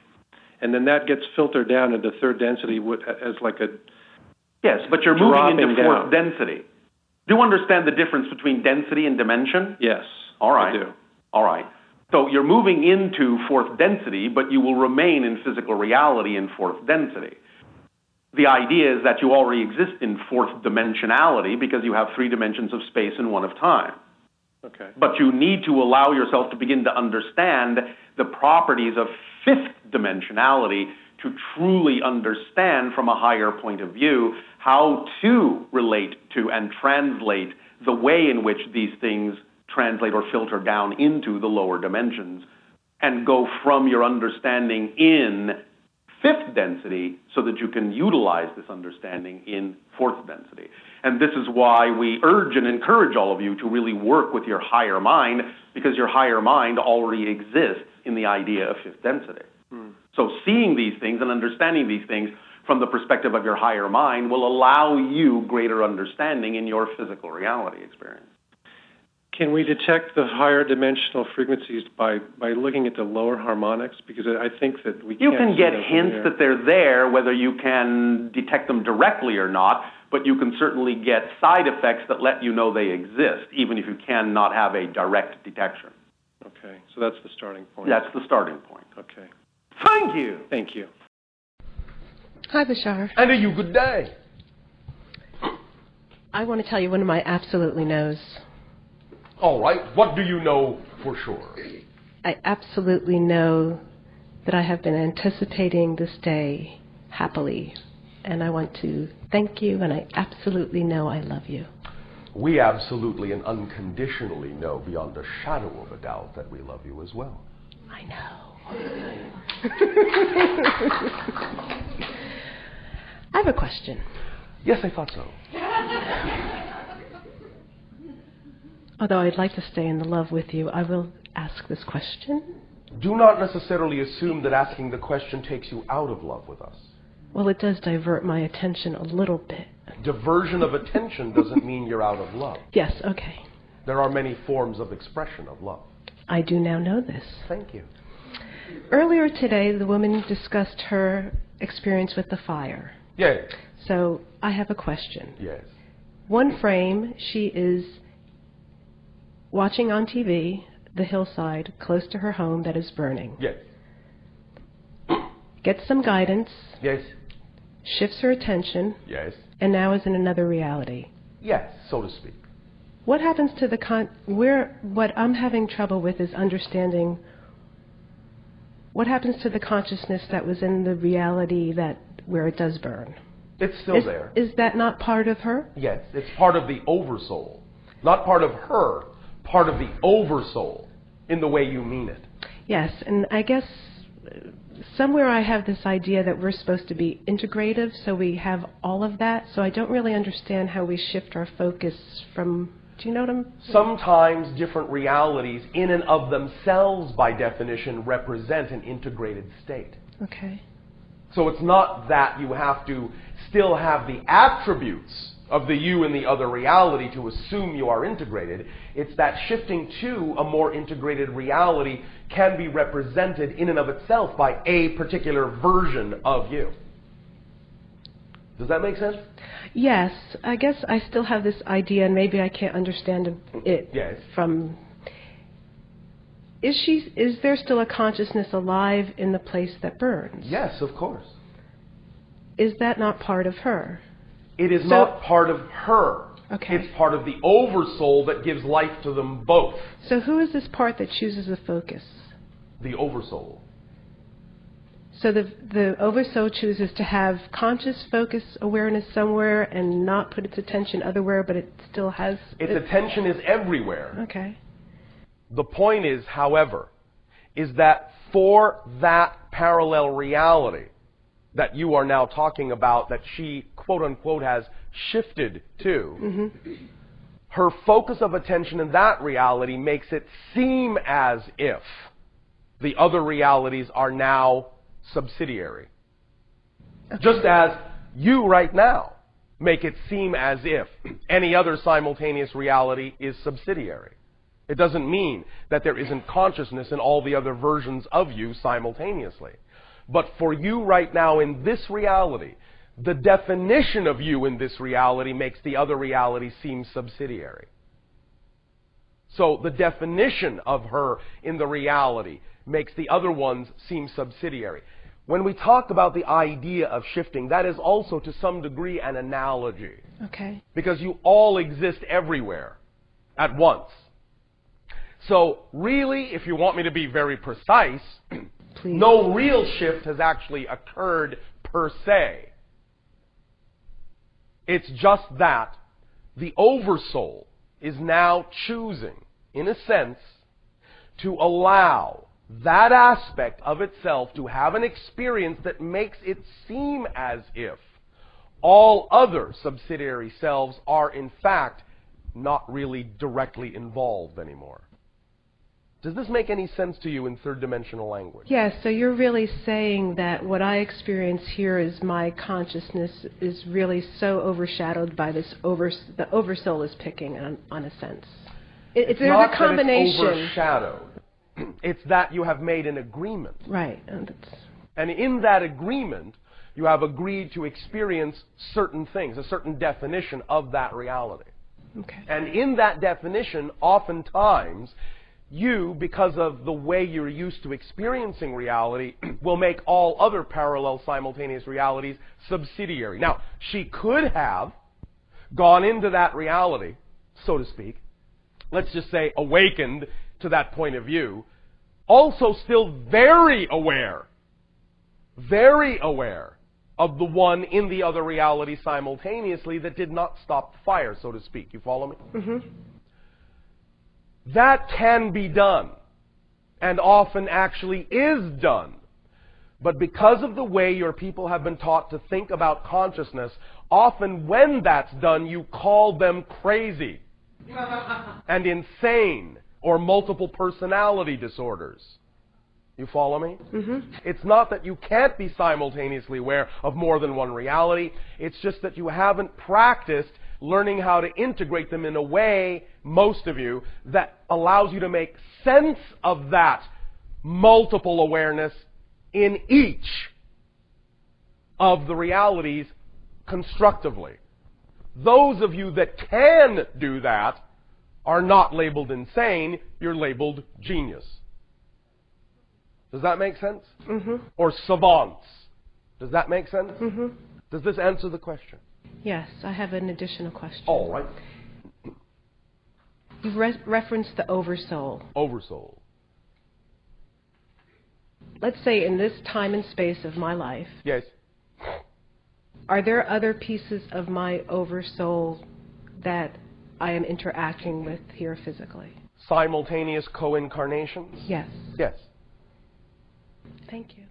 And then that gets filtered down into third density as like a... Yes, but you're moving into fourth down. density. Do you understand the difference between density and dimension? Yes, All right. I do. All right. So you're moving into fourth density, but you will remain in physical reality in fourth density. The idea is that you already exist in fourth dimensionality because you have three dimensions of space and one of time. Okay. But you need to allow yourself to begin to understand the properties of fifth dimensionality to truly understand from a higher point of view how to relate to and translate the way in which these things translate or filter down into the lower dimensions and go from your understanding in fifth density so that you can utilize this understanding in fourth density. And this is why we urge and encourage all of you to really work with your higher mind, because your higher mind already exists in the idea of fifth density. Hmm. So seeing these things and understanding these things from the perspective of your higher mind will allow you greater understanding in your physical reality experience. Can we detect the higher dimensional frequencies by, by looking at the lower harmonics? Because I think that we can't... You can get hints that they're there, whether you can detect them directly or not, but you can certainly get side effects that let you know they exist, even if you cannot have a direct detection. Okay, so that's the starting point. That's the starting point. Okay. Thank you. Thank you. Hi, Bashar. And a you good day. I want to tell you one of my absolutely knows. All right. What do you know for sure? I absolutely know that I have been anticipating this day happily, and I want to thank you, and I absolutely know I love you. We absolutely and unconditionally know beyond a shadow of a doubt that we love you as well. I know. I have a question. Yes, I thought so. Although I'd like to stay in the love with you, I will ask this question. Do not necessarily assume that asking the question takes you out of love with us. Well, it does divert my attention a little bit. Diversion of attention doesn't mean you're out of love. Yes, okay. There are many forms of expression of love. I do now know this. Thank you. Earlier today, the woman discussed her experience with the fire. Yes. So I have a question. Yes. One frame, she is watching on T V the hillside close to her home that is burning. Yes. Gets some guidance. Yes. Shifts her attention. Yes. And now is in another reality. Yes, so to speak. What happens to the con... Where, what I'm having trouble with is understanding what happens to the consciousness that was in the reality that where it does burn. It's still is, there. Is that not part of her? Yes, it's part of the oversoul. Not part of her, part of the oversoul in the way you mean it. Yes, and I guess... somewhere I have this idea that we're supposed to be integrative, so we have all of that, so I don't really understand how we shift our focus from... Do you know what I'm... Sometimes different realities in and of themselves, by definition, represent an integrated state. Okay. So it's not that you have to still have the attributes of the you and the other reality to assume you are integrated. It's that shifting to a more integrated reality can be represented in and of itself by a particular version of you. Does that make sense? Yes. I guess I still have this idea, and maybe I can't understand it. Yes. From... Is she? Is there still a consciousness alive in the place that burns? Yes, of course. Is that not part of her? It is so, not part of her. Okay. It's part of the oversoul that gives life to them both. So who is this part that chooses the focus? The oversoul. So the the oversoul chooses to have conscious focus awareness somewhere and not put its attention otherwhere, but it still has... Its, its attention is everywhere. Okay. The point is, however, is that for that parallel reality that you are now talking about, that she, quote-unquote, has shifted to, mm-hmm. her focus of attention in that reality makes it seem as if the other realities are now subsidiary. Okay. Just as you right now make it seem as if any other simultaneous reality is subsidiary. It doesn't mean that there isn't consciousness in all the other versions of you simultaneously. But for you right now in this reality, the definition of you in this reality makes the other reality seem subsidiary. So the definition of her in the reality makes the other ones seem subsidiary. When we talk about the idea of shifting, that is also to some degree an analogy. Okay. Because you all exist everywhere at once. So really, if you want me to be very precise... Please. No real shift has actually occurred per se. It's just that the oversoul is now choosing, in a sense, to allow that aspect of itself to have an experience that makes it seem as if all other subsidiary selves are, in fact, not really directly involved anymore. Does this make any sense to you in third-dimensional language? Yes, so you're really saying that what I experience here is my consciousness is really so overshadowed by this over... The oversoul is picking on, on a sense. It, it's there's a combination. It's not that it's overshadowed. It's that you have made an agreement. Right. And, and in that agreement, you have agreed to experience certain things, a certain definition of that reality. Okay. And in that definition, oftentimes, you, because of the way you're used to experiencing reality, will make all other parallel simultaneous realities subsidiary. Now, she could have gone into that reality, so to speak, let's just say awakened to that point of view, also still very aware, very aware of the one in the other reality simultaneously that did not stop the fire, so to speak. You follow me? Mm-hmm. That can be done, and often actually is done. But because of the way your people have been taught to think about consciousness, often when that's done, you call them crazy and insane or multiple personality disorders. You follow me? Mm-hmm. It's not that you can't be simultaneously aware of more than one reality. It's just that you haven't practiced learning how to integrate them in a way, most of you, that allows you to make sense of that multiple awareness in each of the realities constructively. Those of you that can do that are not labeled insane, you're labeled genius. Does that make sense? Mm-hmm. Or savants. Does that make sense? Mm-hmm. Does this answer the question? Yes, I have an additional question. All right. You've re- referenced the oversoul. Oversoul. Let's say in this time and space of my life. Yes. Are there other pieces of my oversoul that I am interacting with here physically? Simultaneous co-incarnations? Yes. Yes. Thank you.